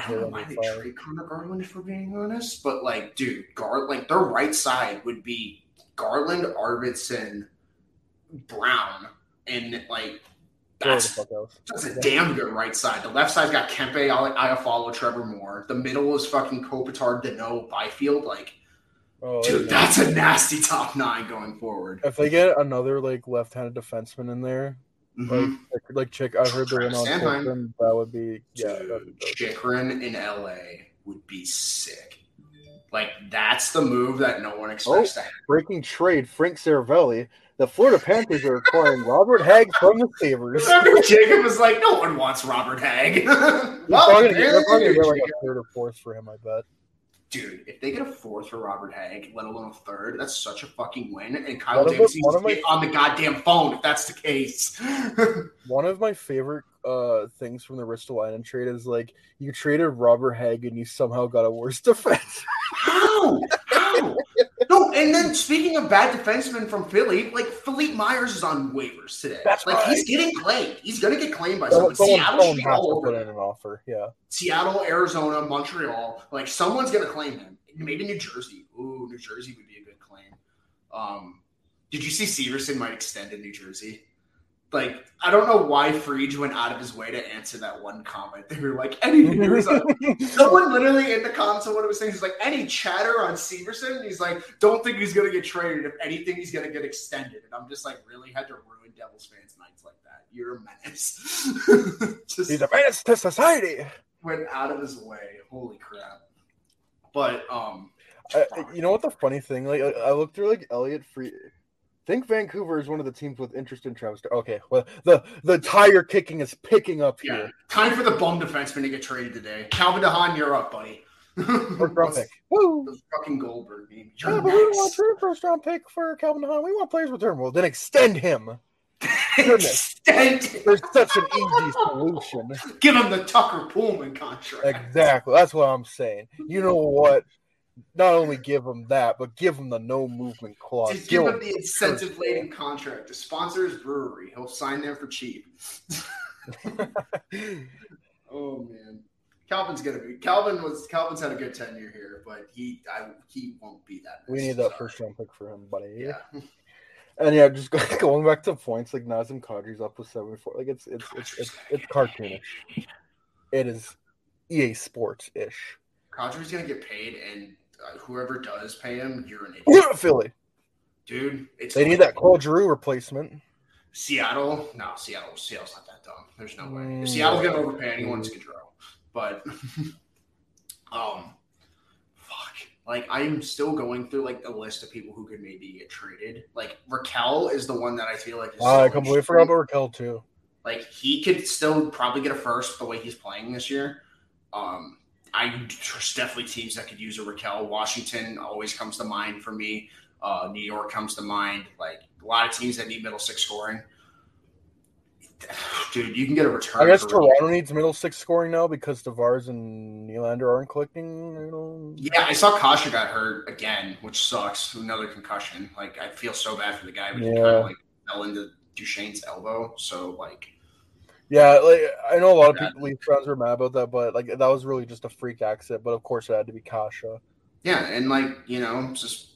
don't mind they trade Connor Garland if we're being honest, but dude, Garland, their right side would be Garland, Arvidsson, Brown, and that's a damn good right side. The left side's got Kempe, Iafallo, Trevor Moore. The middle is fucking Kopitar, Danault, Byfield. That's a nasty top nine going forward. If they get another left-handed defenseman in there, mm-hmm. Chick, I heard they're in on Sandheim. That would be Chikrin in LA would be sick. That's the move that no one expects to happen. Breaking trade, Frank Cervelli. The Florida Panthers are acquiring Robert Hagg from the Sabres. Remember, Jacob was like, no one wants Robert Hagg. They're probably going to get a third or fourth for him, I bet. Dude, if they get a fourth for Robert Hagg, let alone a third, that's such a fucking win. And Kyle Davidson is on the goddamn phone if that's the case. One of my favorite things from the Ristolainen trade is you traded Robert Hagg and you somehow got a worse defense. How? No, and then speaking of bad defensemen from Philly, Philippe Myers is on waivers today. That's right. He's getting claimed. He's going to get claimed by someone. Seattle should all over an offer. Yeah. Seattle, Arizona, Montreal. Someone's going to claim him. Maybe New Jersey. Ooh, New Jersey would be a good claim. Did you see Severson might extend in New Jersey? I don't know why Friedge went out of his way to answer that one comment. They were someone literally in the comments of what it was saying, he's any chatter on Severson? And he's don't think he's going to get traded. If anything, he's going to get extended. And I'm just really had to ruin Devils fans' nights like that. You're a menace. He's a menace to society. Went out of his way. Holy crap. But, you know what the funny thing? I looked through, Elliot Friedge. Think Vancouver is one of the teams with interest in Travis. Okay, well, the tire kicking is picking up here. Yeah. Time for the bum defenseman to get traded today. Calvin DeHaan, you're up, buddy. First-round pick. Woo! The fucking Goldberg meme. Yeah, but we don't want to trade a first-round pick for Calvin DeHaan. We want players return. Well, then extend him. Extend him. There's such an easy solution. Give him the Tucker Pullman contract. Exactly. That's what I'm saying. You know what? Not only give him that, but give him the no-movement clause. Just give him the incentive-laden contract. To sponsor his brewery. He'll sign there for cheap. Oh, man. Calvin's had a good tenure here, but he won't be that. We need that first-round pick for him, buddy. Yeah. And, yeah, just going back to points, Nazem Kadri's up with 74. It's cartoonish. It is EA Sports-ish. Kadri's going to get paid, and whoever does pay him, you're an idiot. Philly. Dude, they need that Claude Giroux replacement. Seattle? No, Seattle's not that dumb. There's no way. If Seattle's going to overpay anyone, it's Giroux. But, fuck. I'm still going through, the list of people who could maybe get traded. Raquel is the one that I feel is I completely forgot about Raquel, too. He could still probably get a first the way he's playing this year. There's definitely teams that could use a Raquel. Washington always comes to mind for me. New York comes to mind. A lot of teams that need middle six scoring. dude, you can get a return. I guess Toronto needs middle six scoring now because DeVars and Nylander aren't clicking. You know? Yeah, I saw Kasha got hurt again, which sucks. Another concussion. Like, I feel so bad for the guy, but he kind of like fell into Duchesne's elbow. So like, yeah, like I know a lot of people, Leafs fans, were mad about that, but like that was really just a freak accident. But of course, it had to be Kasha. Yeah, and like, you know, it's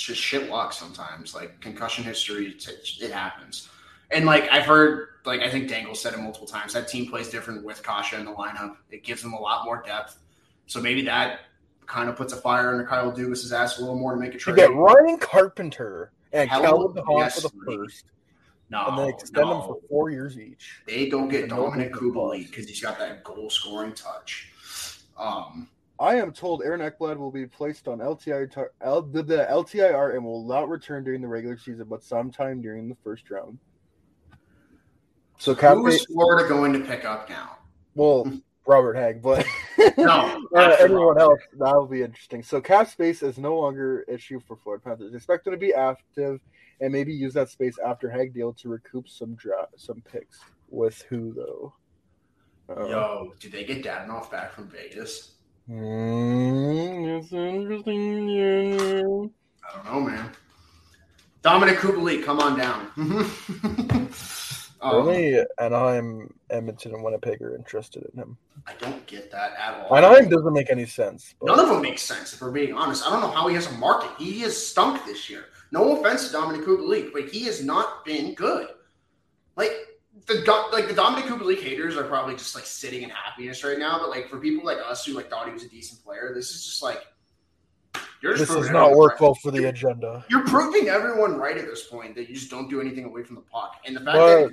just shit luck sometimes. Like concussion history, it happens. And, like, I've heard, like, I think Dangle said it multiple times, that team plays different with Kasha in the lineup. It gives them a lot more depth. So maybe that kind of puts a fire under Kyle Dubas' ass a little more to make a trade. You get Ryan Carpenter and Kyle Davidson for the first. No, and they extend them for 4 years each. They don't get Dominic Kubalik because he's got that goal-scoring touch. I am told Aaron Ekblad will be placed on LTIR and will not return during the regular season, but sometime during the first round. So who is Florida going to pick up now? Well, Robert Hagg, but no, everyone else. That will be interesting. So cap space is no longer an issue for Florida Panthers. Expect them to be active and maybe use that space after Hagg deal to recoup some picks. With who though? Yo, did they get Dadonov back from Vegas? That's interesting. Yeah. I don't know, man. Dominic Kubalik, come on down. Only Anaheim, Edmonton, and Winnipeg are interested in him. I don't get that at all. Anaheim doesn't make any sense. But... None of them make sense, if we're being honest. I don't know how he has a market. He has stunk this year. No offense to Dominic Kubalik, but he has not been good. Like the Dominic Kubalik haters are probably just like sitting in happiness right now. But like for people like us who like thought he was a decent player, this is just like. This does not work well for the agenda. You're proving everyone right at this point that you just don't do anything away from the puck, and the fact that.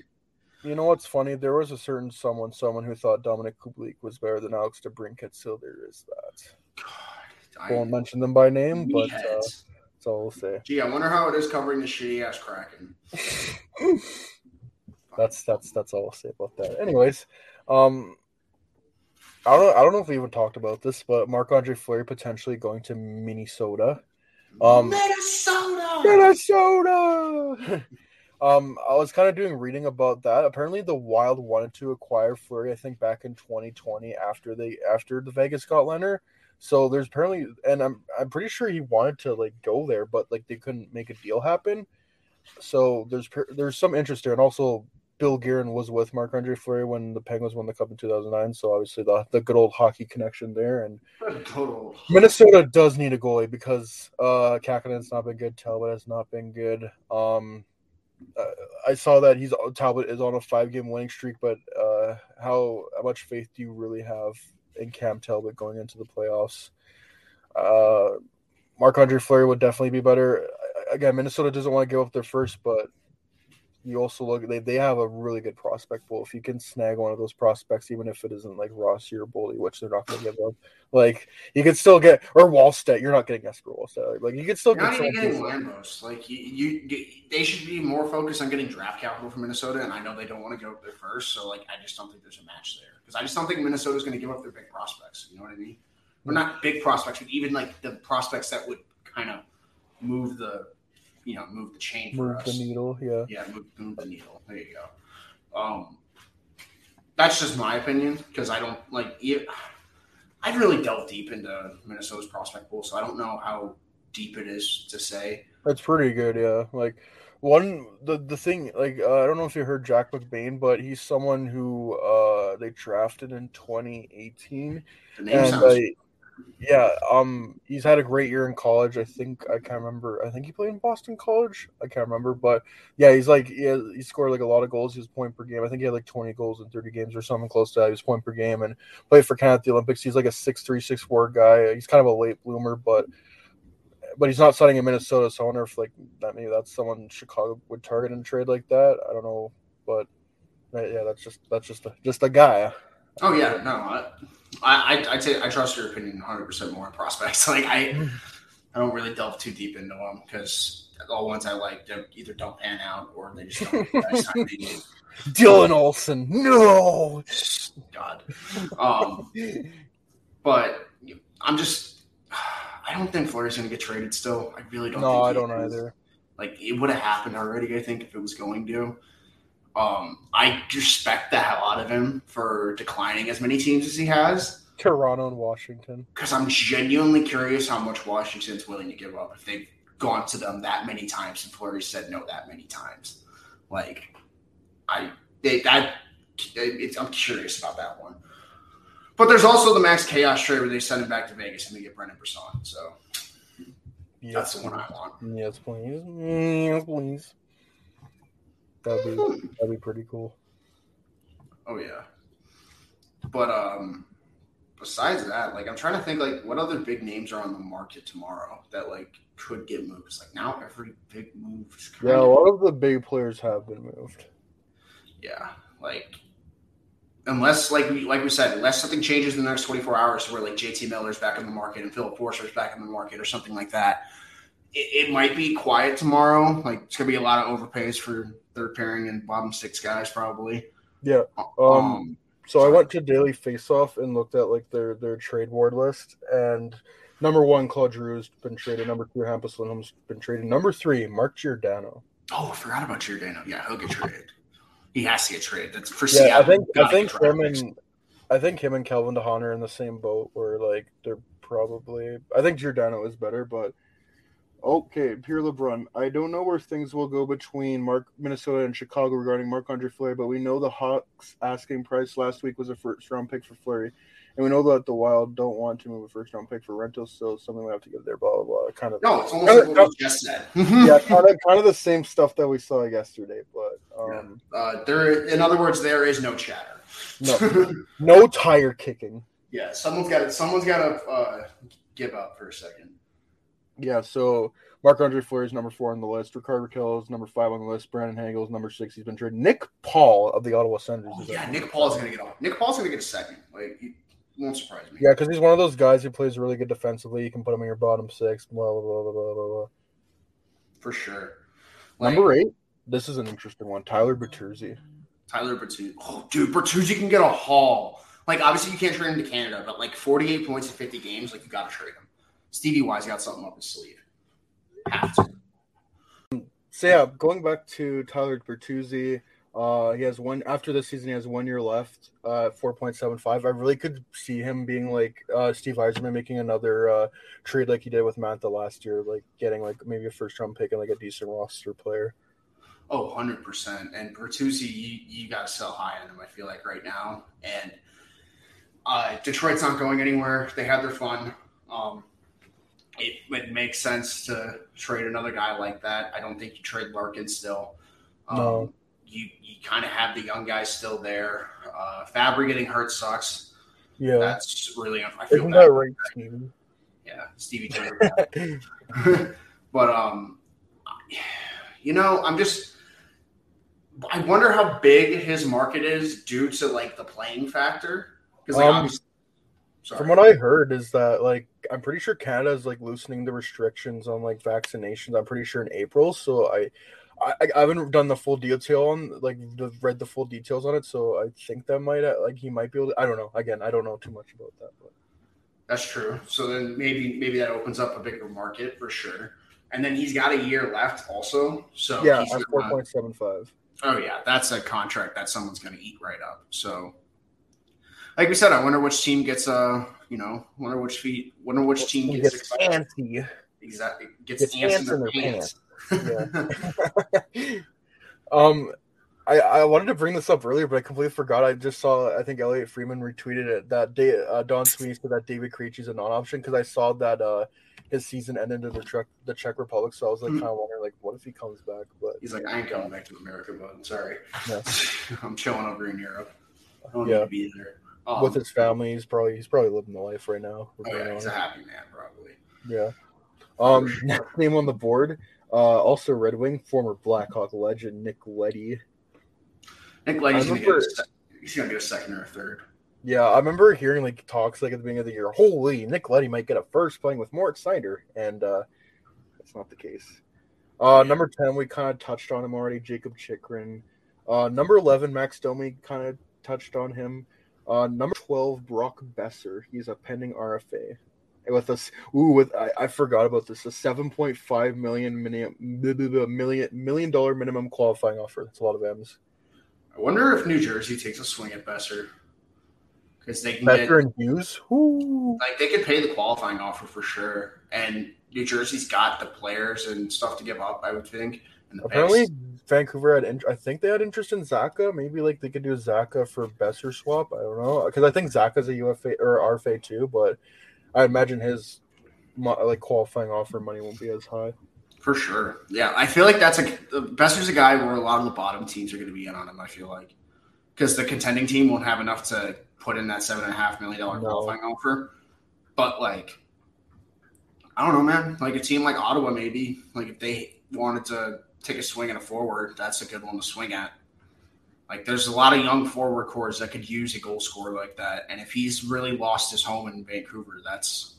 You know what's funny? There was a certain someone who thought Dominic Kublik was better than Alex DeBrincat, so there is that. God, I won't mention them by name, but that's all we'll say. Gee, I wonder how it is covering the shitty-ass Kraken. that's all we'll say about that. Anyways, I don't know if we even talked about this, but Marc-Andre Fleury potentially going to Minnesota. Minnesota! I was kind of reading about that. Apparently, the Wild wanted to acquire Fleury, I think, back in 2020 after the Vegas got Leonard. So there's apparently, and I'm pretty sure he wanted to like go there, but like they couldn't make a deal happen. So there's some interest there, and also Bill Guerin was with Marc-Andre Fleury when the Penguins won the Cup in 2009. So obviously the good old hockey connection there, and Minnesota does need a goalie because Kakanen's not been good, Talbot has not been good. I saw that Talbot is on a 5-game winning streak, but how much faith do you really have in Cam Talbot going into the playoffs? Marc-Andre Fleury would definitely be better. Again, Minnesota doesn't want to give up their first, but you also look they have a really good prospect pool. If you can snag one of those prospects, even if it isn't like Rossi or Boldy, which they're not going to give up, like you could still get or Wallstedt. You're not getting Esper Wallstedt. Like you could still get Lambos. Like they should be more focused on getting draft capital from Minnesota. And I know they don't want to go up there first, so like I just don't think there's a match there because I just don't think Minnesota's going to give up their big prospects. You know what I mean? Or not big prospects, but even like the prospects that would kind of move the. You know, move the chain for us. Move the needle, yeah. Yeah, move the needle. There you go. That's just my opinion because I don't like it. I've really delved deep into Minnesota's prospect pool, so I don't know how deep it is to say. That's pretty good, yeah. Like the thing, like I don't know if you heard Jack McBain, but he's someone who they drafted in 2018. The name sounds. Yeah, he's had a great year in college. I think he played in Boston College. I can't remember, but yeah, he's like he scored like a lot of goals. He was point per game. I think he had like 20 goals in 30 games or something close to that. He was point per game and played for Canada at the Olympics. He's like a 6'3", 6'4" guy. He's kind of a late bloomer, but he's not signing in Minnesota. So I wonder if like maybe that's someone Chicago would target in a trade like that. I don't know, but yeah, that's just a guy. Oh yeah, no. I'd say I trust your opinion 100% more on prospects. Like I don't really delve too deep into them because all ones I like either don't pan out or they just don't. Dylan Olsen, no, God. But I don't think Fleury's going to get traded. Still, I really don't. No, I don't either. Like it would have happened already. I think if it was going to. I respect the hell out of him for declining as many teams as he has. Toronto and Washington. Because I'm genuinely curious how much Washington's willing to give up if they've gone to them that many times and Fleury said no that many times. Like, I'm curious about that one. But there's also the Max Chaos trade where they send him back to Vegas and they get Brendan Brisson. So yes, that's the one I want. Yes, please. Yes, please. That'd be pretty cool. Oh yeah. But besides that, like I'm trying to think like what other big names are on the market tomorrow that like could get moves. Like now every big move is coming. Yeah, a lot of the big players have been moved. Yeah, like unless like we said, unless something changes in the next 24 hours where like JT Miller's back in the market and Philip Forsberg's back in the market or something like that, it might be quiet tomorrow. Like it's gonna be a lot of overpays for third pairing and bottom six guys probably. Yeah. So I went to Daily Faceoff and looked at like their trade ward list, and number one, Claude Giroux's been traded. Number two, Hampus Lindholm's been traded. Number three, Mark Giordano. Oh, I forgot about Giordano. Yeah, he'll get traded. He has to get traded. That's for Seattle. I think him and Calvin DeHaan are in the same boat where like they're probably – I think Giordano is better, but okay, Pierre LeBrun. I don't know where things will go between Minnesota and Chicago regarding Marc-Andre Fleury, but we know the Hawks' asking price last week was a first-round pick for Fleury, and we know that the Wild don't want to move a first-round pick for Rental, so something we have to give there, blah, blah, blah. Kind of, no, it's almost like what we just said. Yeah, kind of the same stuff that we saw yesterday, but – yeah. In other words, there is no chatter. No tire kicking. Yeah, someone's got to give up for a second. Yeah, so Marc-Andre Fleury is number 4 on the list. Ricard Raquel is number 5 on the list. Brandon Hagel is number 6. He's been traded. Nick Paul of the Ottawa Senators. Oh, yeah, Nick Paul's going to get a second. Like, it won't surprise me. Yeah, because he's one of those guys who plays really good defensively. You can put him in your bottom six. Blah, blah, blah, blah, blah, blah. For sure. Like, number 8. This is an interesting one. Tyler Bertuzzi. Oh, dude, Bertuzzi can get a haul. Like, obviously you can't trade him to Canada, but, like, 48 points in 50 games, like, you got to trade him. Stevie Y's got something up his sleeve. Have to. So, yeah, going back to Tyler Bertuzzi, after this season, he has 1 year left, 4.75. I really could see him being like Steve Yzerman making another trade like he did with Mantha last year, like getting like maybe a first-round pick and like a decent roster player. Oh, 100%. And Bertuzzi, you got to sell high on him, I feel like, right now. And Detroit's not going anywhere. They had their fun. It would make sense to trade another guy like that. I don't think you trade Larkin still. No. You kind of have the young guys still there. Fabry getting hurt sucks. Yeah. That's really – I feel bad. Right, Stevie? Yeah, Stevie Taylor. But you know, I wonder how big his market is due to like the playing factor. Because like from what I heard is that like I'm pretty sure Canada is like loosening the restrictions on like vaccinations. I'm pretty sure in April. So I haven't done the full detail on read the full details on it. So I think that might like he might be able to. I don't know. Again, I don't know too much about that. But that's true. So then maybe that opens up a bigger market for sure. And then he's got a year left also. So yeah, he's at 4.75. Oh, yeah. That's a contract that someone's going to eat right up. So, like we said, I wonder which team gets, wonder which team gets antsy. Exactly. Gets ants in their pants. Yeah. I wanted to bring this up earlier, but I completely forgot. I just saw, I think Elliot Freeman retweeted it that day. Don Sweeney said that David Krejci's a non-option because I saw that his season ended in the Czech Republic. So I was like, kind of wondering, like, what if he comes back? But he's like, I ain't coming back to America, but I'm sorry. Yeah. I'm chilling over in Europe. I don't need to be there. With his family, he's probably living the life right now. He's a happy man, probably. Yeah. Next name on the board, also Red Wing, former Blackhawk legend Nick Leddy. Nick Leddy's going to get a second or a third. Yeah, I remember hearing like talks like at the beginning of the year, holy, Nick Leddy might get a first playing with Moritz Seider, and that's not the case. Number 10, we kind of touched on him already, Jacob Chikrin. Number 11, Max Domi, kind of touched on him. Number 12, Brock Besser. He's a pending RFA. I forgot about this. A $7.5 million dollar minimum qualifying offer. That's a lot of M's. I wonder if New Jersey takes a swing at Besser. Because they can Besser get, and Hughes? Like, they could pay the qualifying offer for sure. And New Jersey's got the players and stuff to give up, I would think. And the apparently, Vancouver had I think they had interest in Zaka. Maybe, like, they could do Zaka for Besser swap. I don't know. Because I think Zaka's a UFA or RFA too, but I imagine his, like, qualifying offer money won't be as high. For sure. Yeah, I feel like that's a Besser's a guy where a lot of the bottom teams are going to be in on him, I feel like. Because the contending team won't have enough to put in that $7.5 million qualifying offer. But, like, I don't know, man. Like, a team like Ottawa maybe, like, if they wanted to take a swing at a forward, that's a good one to swing at. Like, there's a lot of young forward cores that could use a goal scorer like that. And if he's really lost his home in Vancouver, that's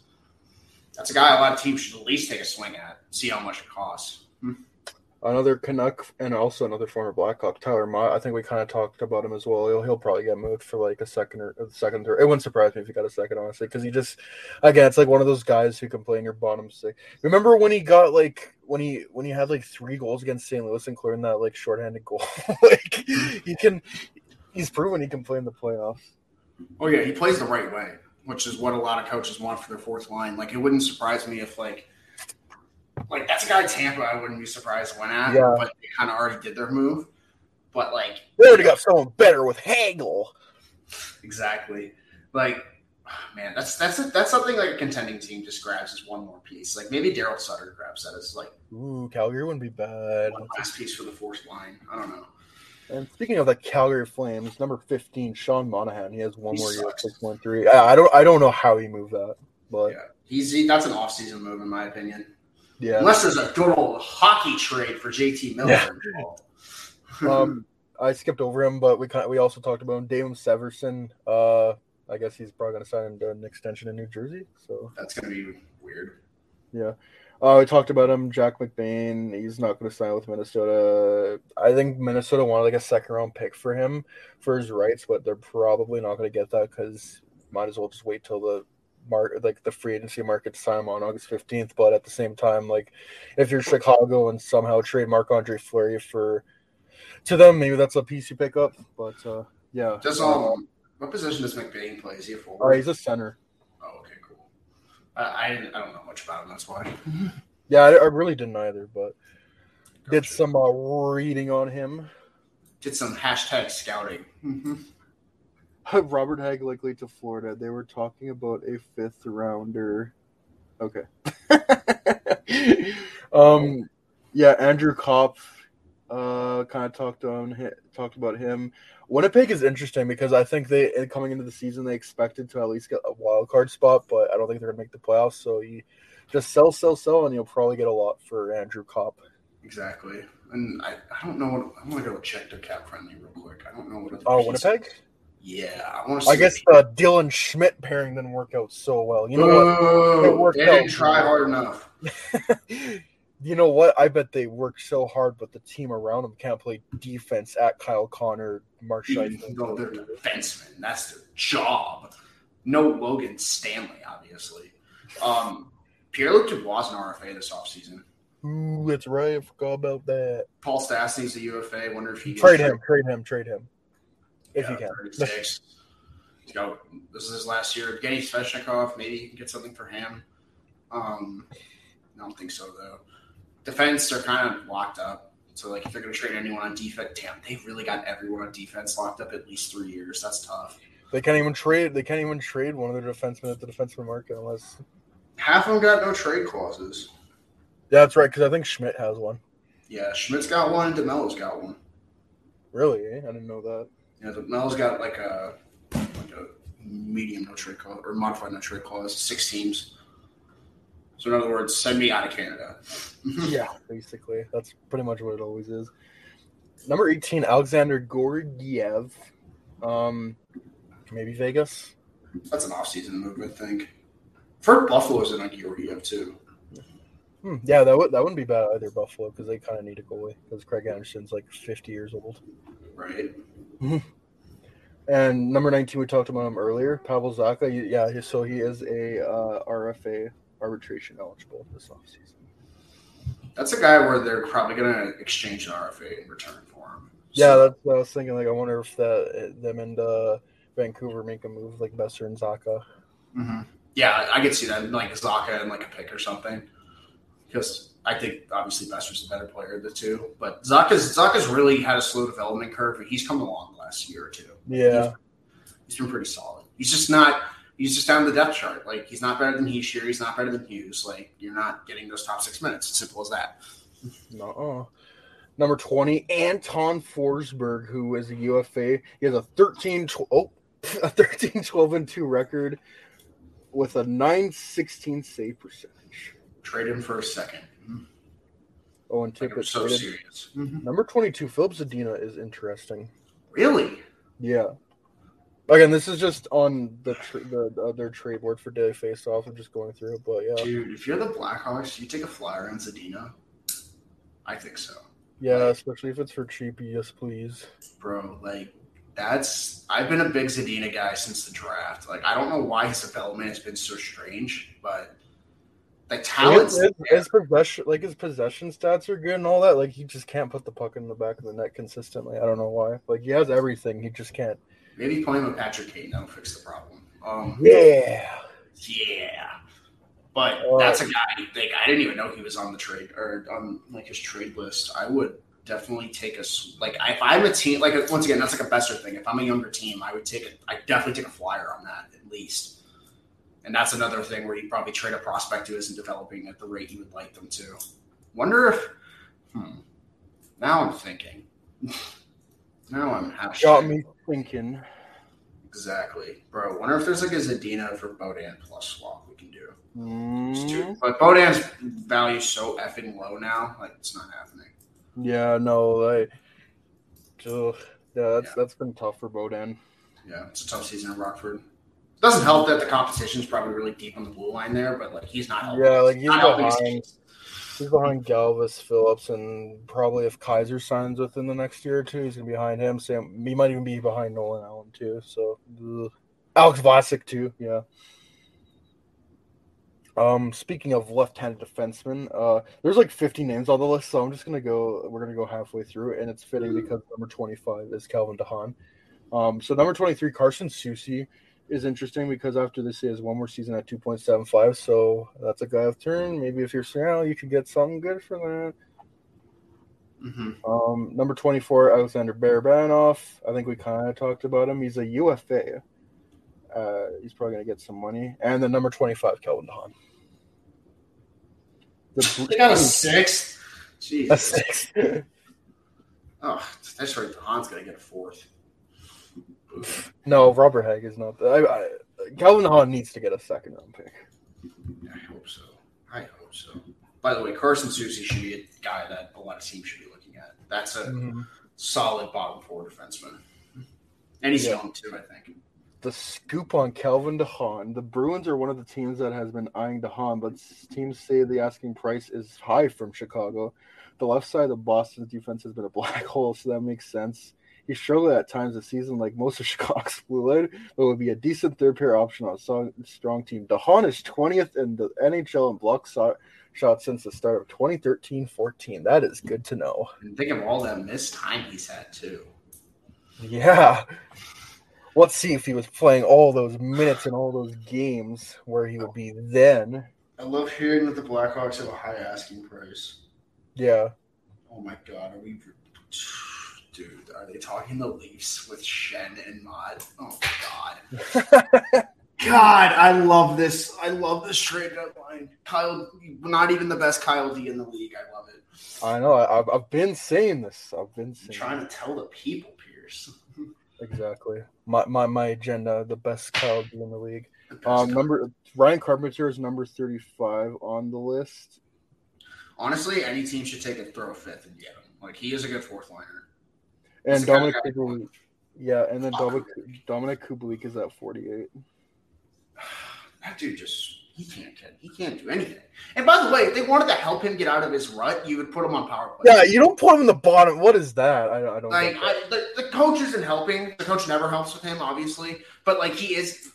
a guy a lot of teams should at least take a swing at, see how much it costs. Another Canuck and also another former Blackhawk, Tyler Mott. I think we kind of talked about him as well. He'll probably get moved for like a second or third. It wouldn't surprise me if he got a second, honestly, because he just, again, it's like one of those guys who can play in your bottom six. Remember when he got like when he had like 3 goals against St. Louis, including that like shorthanded goal? Like he's proven he can play in the playoffs. Oh yeah, he plays the right way, which is what a lot of coaches want for their fourth line. Like, it wouldn't surprise me if like that's a guy Tampa I wouldn't be surprised went at, but they kind of already did their move. But like they already got someone better with Hagel. Exactly. Like, man, that's something like a contending team just grabs as one more piece. Like maybe Daryl Sutter grabs that as like, ooh, Calgary wouldn't be bad. One last piece for the fourth line. I don't know. And speaking of the Calgary Flames, number 15, Sean Monahan. He has one more year, 6.3. I don't know how he moved that, but yeah. That's an off-season move in my opinion. Yeah, unless there's a good old hockey trade for JT Miller. Yeah. I skipped over him, but we also talked about him. Damon Severson. I guess he's probably going to sign an extension in New Jersey. So that's going to be weird. Yeah. We talked about him, Jack McBain. He's not going to sign with Minnesota. I think Minnesota wanted like a second-round pick for him for his rights, but they're probably not going to get that because might as well just wait till the market, like the free agency market, to sign him on August 15th. But at the same time, like if you're Chicago and somehow trade Marc-Andre Fleury to them, maybe that's a piece you pick up. But yeah, just what position does McBain play? Is he a forward? He's a center. Oh, okay. I don't know much about him, that's why. Yeah, I really didn't either, but gotcha. Did some reading on him. Did some hashtag scouting. Robert Hagg likely to Florida. They were talking about a 5th rounder. Okay. Yeah, Andrew Kopp. Kind of talked about him. Winnipeg is interesting because I think they, coming into the season, they expected to at least get a wild card spot, but I don't think they're going to make the playoffs. So you just sell, and you'll probably get a lot for Andrew Kopp. Exactly. And I don't know. I'm going to go check their cap friendly real quick. I don't know what. Oh, Winnipeg? Yeah. I want to. I guess the Dylan Schmidt pairing didn't work out so well. You know what? It worked out. They didn't try hard enough. You know what? I bet they work so hard, but the team around them can't play defense at Kyle Connor, Mark Scheifele. No, they're defensemen. That's their job. No Logan Stanley, obviously. Pierre-Luc Dubois is an RFA this offseason. Ooh, that's right. I forgot about that. Paul Stastny's a UFA. I wonder if he can trade him. If you can. 36. Let's go. This is his last year. Evgeny Svechnikov, maybe you can get something for him. I don't think so, though. Defense, they're kind of locked up. So, like, if they're going to trade anyone on defense, damn, they've really got everyone on defense locked up at least 3 years. That's tough. They can't even trade one of their defensemen at the defenseman market unless half of them got no trade clauses. Yeah, that's right, because I think Schmidt has one. Yeah, Schmidt's got one and DeMello's got one. Really? Eh? I didn't know that. Yeah, DeMello's got like a medium no trade clause or modified no trade clause. 6 teams. So, in other words, send me out of Canada. Yeah, basically. That's pretty much what it always is. Number 18, Alexander Georgiev. Maybe Vegas? That's an off-season move, I think. For Buffalo's in on Georgiev, too. Yeah, that wouldn't be bad either, Buffalo, because they kind of need a goalie, because Craig Anderson's like 50 years old. Right. And number 19, we talked about him earlier, Pavel Zacha. Yeah, so he is a RFA. Arbitration eligible this offseason. That's a guy where they're probably going to exchange an RFA in return for him. Yeah, that's what I was thinking. Like, I wonder if them and Vancouver make a move like Besser and Zaka. Mm-hmm. Yeah, I could see that, like Zaka and like a pick or something, because I think obviously Besser's the better player of the two. But Zaka's really had a slow development curve, but he's come along the last year or two. Yeah, he's been pretty solid. He's just not. He's just down the depth chart. Like, he's not better than Heishier. He's not better than Hughes. Like, you're not getting those top 6 minutes. It's simple as that. No. Number 20, Anton Forsberg, who is a UFA. He has a 13-12-2 record with a .916 save percentage. Trade him for a second. Owen Tippett. So serious. Mm-hmm. Number 22, Philip Zadina is interesting. Really? Yeah. Again, this is just on their trade board for Daily Faceoff. I'm just going through it, but yeah. Dude, if you're the Blackhawks, you take a flyer on Zadina. I think so. Yeah, like, especially if it's for cheap. Yes, please, bro. Like, I've been a big Zadina guy since the draft. Like, I don't know why his development has been so strange, but the talent, his possession stats are good and all that. Like, he just can't put the puck in the back of the net consistently. I don't know why. Like, he has everything, he just can't. Maybe playing with Patrick Kane that'll fix the problem. Yeah. But that's a guy. Like, I didn't even know he was on the trade or on like his trade list. I would definitely take a if I'm a team. Like, once again, that's like a Besser thing. If I'm a younger team, I definitely take a flyer on that at least. And that's another thing where you probably trade a prospect who isn't developing at the rate you would like them to. Wonder if. Now I'm thinking. Now I'm half got me thinking. Exactly, bro. Wonder if there's like a Zadina for Bodan plus swap we can do. But Bodan's value so effing low now, like it's not happening. Yeah, no, that's been tough for Bodan. Yeah, it's a tough season in Rockford. It doesn't help that the competition's probably really deep on the blue line there, but like he's not helping. Yeah, like he's behind Galvis, Phillips, and probably if Kaiser signs within the next year or two, he's going to be behind him. Sam, he might even be behind Nolan Allen, too. So, Alex Vlasic, too. Yeah. Speaking of left-handed defensemen, there's like 50 names on the list, so I'm just going to go – we're going to go halfway through, and it's fitting because number 25 is Calvin DeHaan. So, number 23, Carson Soucy is interesting because after this he has one more season at 2.75, so that's a guy of turn. Maybe if you're Seattle, you could get something good for that. Mm-hmm. Number 24, Alexander Barabanov. I think we kind of talked about him. He's a UFA. He's probably going to get some money. And then number 25, Calvin DeHaan. They got a sixth. Jeez. A sixth. Oh, that's right. DeHaan's going to get a fourth. No, Robert Hagg is not. Calvin DeHaan needs to get a second round pick. I hope so. By the way, Carson Soucy should be a guy that a lot of teams should be looking at. That's a solid bottom four defenseman. And he's young too, I think. The scoop on Calvin DeHaan. The Bruins are one of the teams that has been eyeing DeHaan, but teams say the asking price is high from Chicago. The left side of Boston's defense has been a black hole, so that makes sense. He struggled at times this season, like most of Chicago's blue line, but would be a decent third-pair option on a strong team. DeHaan is 20th in the NHL in block shots since the start of 2013-14. That is good to know. And think of all that missed time he's had, too. Yeah. Let's see if he was playing all those minutes and all those games where he would be then. I love hearing that the Blackhawks have a high asking price. Yeah. Oh, my God. Are we... Dude, are they talking the Leafs with Shen and Mod? Oh, God. God, I love this. I love this trade deadline. Kyle, not even the best Kyle D in the league. I love it. I know. I've been saying this. I'm trying to tell the people, Pierce. Exactly. My agenda, the best Kyle D in the league. Ryan Carpenter is number 35 on the list. Honestly, any team should take a throw fifth and get him. Like, he is a good fourth liner. And Dominic Kublik is at 48. That dude he can't do anything. And by the way, if they wanted to help him get out of his rut, you would put him on power play. Yeah, you don't put him in the bottom. What is that? I don't like. The coach isn't helping. The coach never helps with him, obviously. But like he is,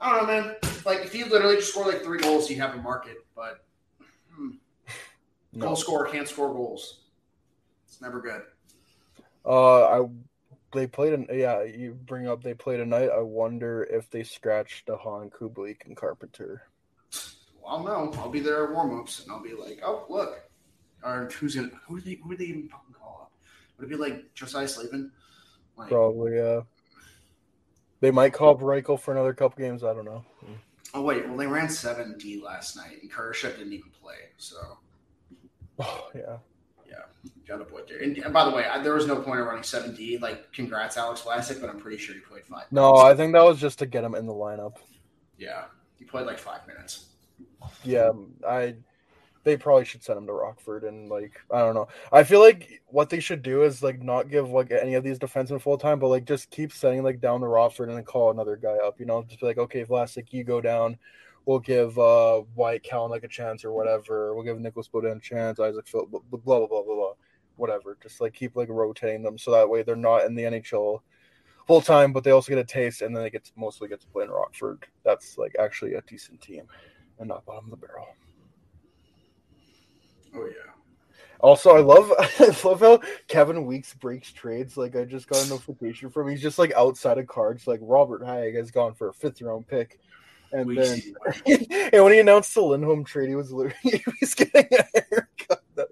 I don't know, man. Like if he literally just scored like 3 goals, he'd have a market. But goal scorer can't score goals. It's never good. You bring up they played tonight. I wonder if they scratched DeHaan, Kublik, and Carpenter. Well, no, I'll be there at warm-ups, and I'll be like, oh, look. Or who are they even fucking call up? Would it be like Josiah Slavin? Like, probably, yeah. They might call up Reichel for another couple games. I don't know. Oh, wait. Well, they ran 7D last night, and Kurashuk didn't even play, so. Oh, yeah. Yeah, got a point there. And by the way, there was no point in running 7D. Like, congrats, Alex Vlasic, but I'm pretty sure he played 5 minutes. No, I think that was just to get him in the lineup. Yeah, he played like 5 minutes. Yeah, they probably should send him to Rockford and, like, I don't know. I feel like what they should do is, like, not give, like, any of these defensemen full time, but, like, just keep sending, like, down to Rockford and then call another guy up, you know? Just be like, okay, Vlasic, you go down. We'll give Wyatt Kallman like a chance or whatever. We'll give Nicholas Baudin a chance, Isaac Phil, blah, blah, blah, blah, blah, blah, whatever. Just, like, keep, like, rotating them so that way they're not in the NHL full time, but they also get a taste, and then they mostly get to play in Rockford. That's, like, actually a decent team and not bottom of the barrel. Oh, yeah. Also, I love how Kevin Weeks breaks trades. Like, I just got a notification from him. He's just, like, outside of cards. Like, Robert Hagg has gone for a 5th-round pick. And and when he announced the Lindholm trade, he was getting a haircut.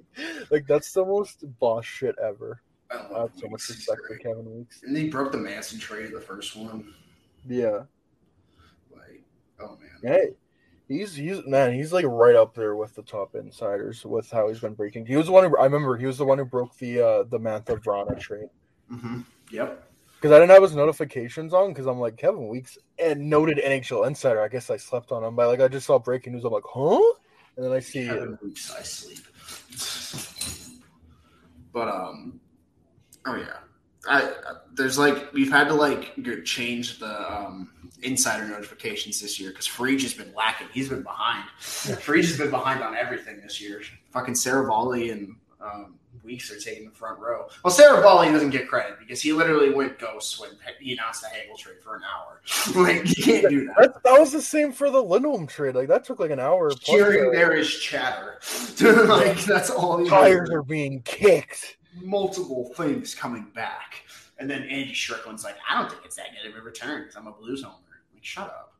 Like, that's the most boss shit ever. I have so much respect for Kevin Weeks. And he broke the Manson trade, the first one. Yeah. Like, oh, man. Hey, he's like right up there with the top insiders with how he's been breaking. He was the one who broke the Mantha Vrana trade. Mm-hmm. Yep. Because I didn't have his notifications on, because I'm like, Kevin Weeks, and noted NHL insider. I guess I slept on him, but like I just saw breaking news. I'm like, huh? And then I see Kevin Weeks. I sleep. But oh yeah, there's like we've had to like change the insider notifications this year because Frege has been lacking. He's been behind. Frege has been behind on everything this year. Fucking Saravalli and. Weeks are taking the front row. Well, Saravalli doesn't get credit because he literally went ghost when he announced the Hagel trade for an hour. Like, you can't do that. That was the same for the Lindholm trade. Like, that took like an hour. Hearing there is chatter. Like, that's all. Tires are being kicked. Multiple things coming back. And then Andy Strickland's like, I don't think it's that good of a return because I'm a Blues homer. Like, shut up.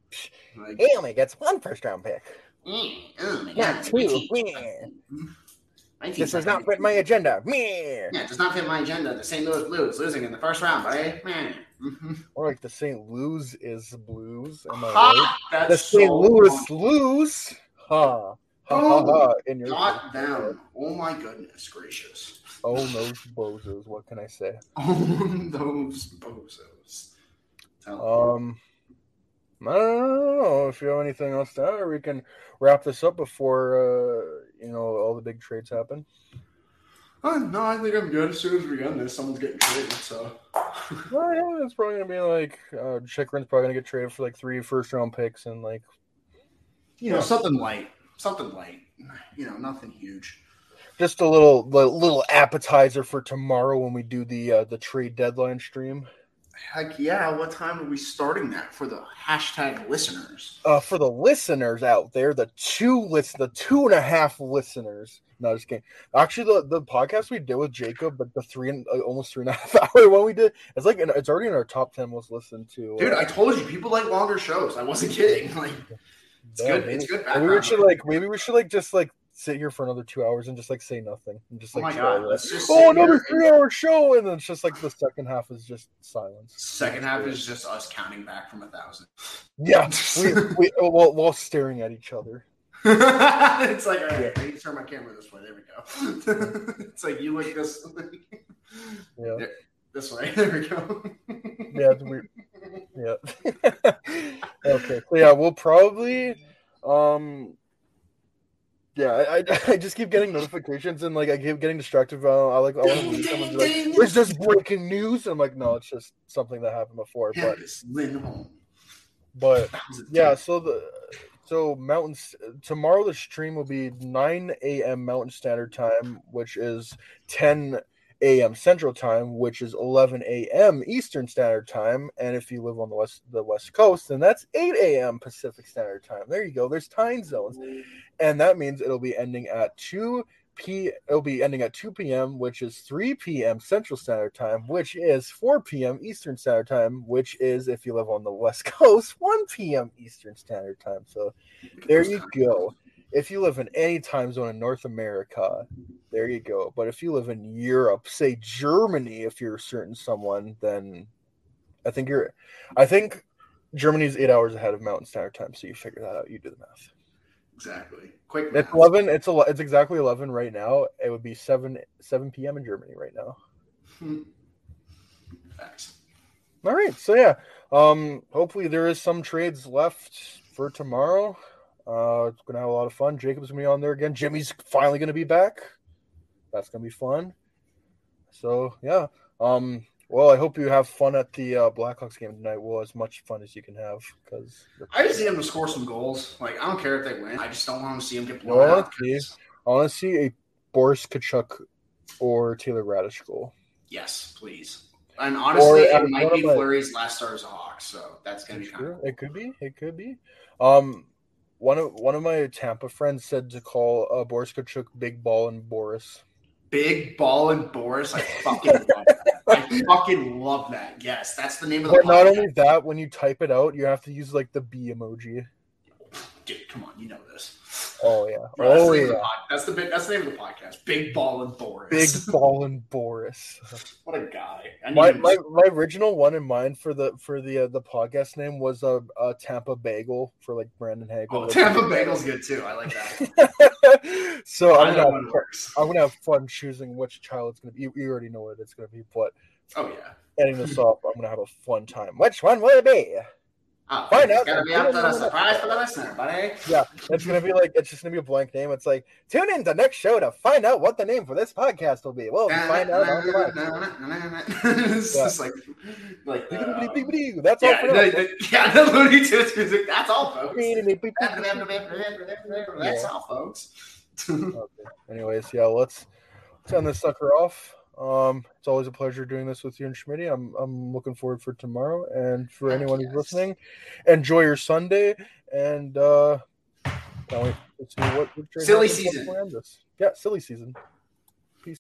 Like, he only gets 1 first-round pick. Oh, my God. 2. This does not fit my agenda. Yeah, it does not fit my agenda. The St. Louis Blues losing in the first round, buddy. Mm-hmm. Or like the St. Louis is blues. Am I right? That's the St. Louis lose. Ha. Ha ha ha. Got them. Oh, my goodness gracious. Oh, those bozos. What can I say? Oh, those bozos. I don't know if you have anything else to add, or we can wrap this up before all the big trades happen. No, I think I'm good. As soon as we end this, someone's getting traded. So, well, yeah, it's probably gonna be like Chikrin's probably gonna get traded for like 3 first-round picks and like something light, nothing huge. Just a little appetizer for tomorrow when we do the trade deadline stream. Heck yeah, what time are we starting that for the hashtag listeners? For the listeners out there, the 2.5 listeners. No, just kidding. Actually, the podcast we did with Jacob, but the 3.5 hour one we did, it's like it's already in our top 10 most listened to. Dude, I told you, people like longer shows. I wasn't kidding. Like, it's good. Maybe, it's good background. Maybe we should just like sit here for another 2 hours and just like say nothing and just like, another 3-hour show, and then it's just like the second half is just silence. Second half is just us counting back from 1,000. Yeah, we're all staring at each other. It's like, all right, I need to turn my camera this way. There we go. It's like you look this way. Yeah, there, this way. There we go. Yeah, it's weird. Yeah. Okay. So yeah, we'll probably yeah, I just keep getting notifications and like I keep getting distracted. I want to believe someone's like, it's just breaking news. And I'm like, no, it's just something that happened before. But Lindholm. But yeah, so mountains tomorrow. The stream will be 9 a.m. Mountain Standard Time, which is 10 a.m. Central Time, which is 11 a.m. Eastern Standard Time, and if you live on the West Coast, then that's 8 a.m. Pacific Standard Time. There you go. There's time zones, and that means it'll be ending at 2 it'll be ending at 2 p.m., which is 3 p.m. Central Standard Time, which is 4 p.m. Eastern Standard Time, which is, if you live on the West Coast, 1 p.m. Eastern Standard Time. So there you go. If you live in any time zone in North America, there you go. But if you live in Europe, say Germany, if you're a certain someone, then I think Germany's 8 hours ahead of Mountain Standard Time. So you figure that out. You do the math. Exactly. Quick math. It's 11. It's exactly 11 right now. It would be 7 p.m. in Germany right now. Facts. All right. So yeah. Hopefully there is some trades left for tomorrow. It's gonna have a lot of fun. Jacob's gonna be on there again. Jimmy's finally gonna be back. That's gonna be fun. So yeah. Well, I hope you have fun at the Blackhawks game tonight. Well, as much fun as you can have, because I just need them to score some goals. Like, I don't care if they win. I just don't want to see them get blown out. I want to see a Boris Kachuk or Taylor Radish goal. Yes, please. And honestly, it might be Fleury's last start as a Hawk, so that's gonna be kind of cool. It could be. It could be. One of my Tampa friends said to call Boris Kachuk Big Ball and Boris. Big Ball and Boris. I fucking love that. I fucking love that. Yes, that's the name of the podcast. Not only that, when you type it out, you have to use like the B emoji. Dude, come on, you know this. Oh yeah. Bro, that's the name of the podcast. Big Ball and Boris. Big Ball and Boris. What a guy. My original one in mind for the podcast name was a Tampa Bagel for like Brandon Hagel. Oh, Tampa Bagel's good too. I like that. So I'm gonna have fun choosing which child it's gonna be. You already know what it's gonna be, but ending this off, I'm gonna have a fun time. Which one will it be? Oh, find out. It's going to be up to a surprise for the listener, buddy. Yeah, it's going to be like, it's just going to be a blank name. It's like, tune in to next show to find out what the name for this podcast will be. Well, we find out. It's just like that's all for now. Yeah, the Looney Tunes music. That's all, folks. That's all, folks. Anyways, yeah, let's end this sucker off. It's always a pleasure doing this with you and Schmitty. I'm looking forward for tomorrow, and for anyone who's listening, enjoy your Sunday, and let's see what silly season. Yeah, silly season.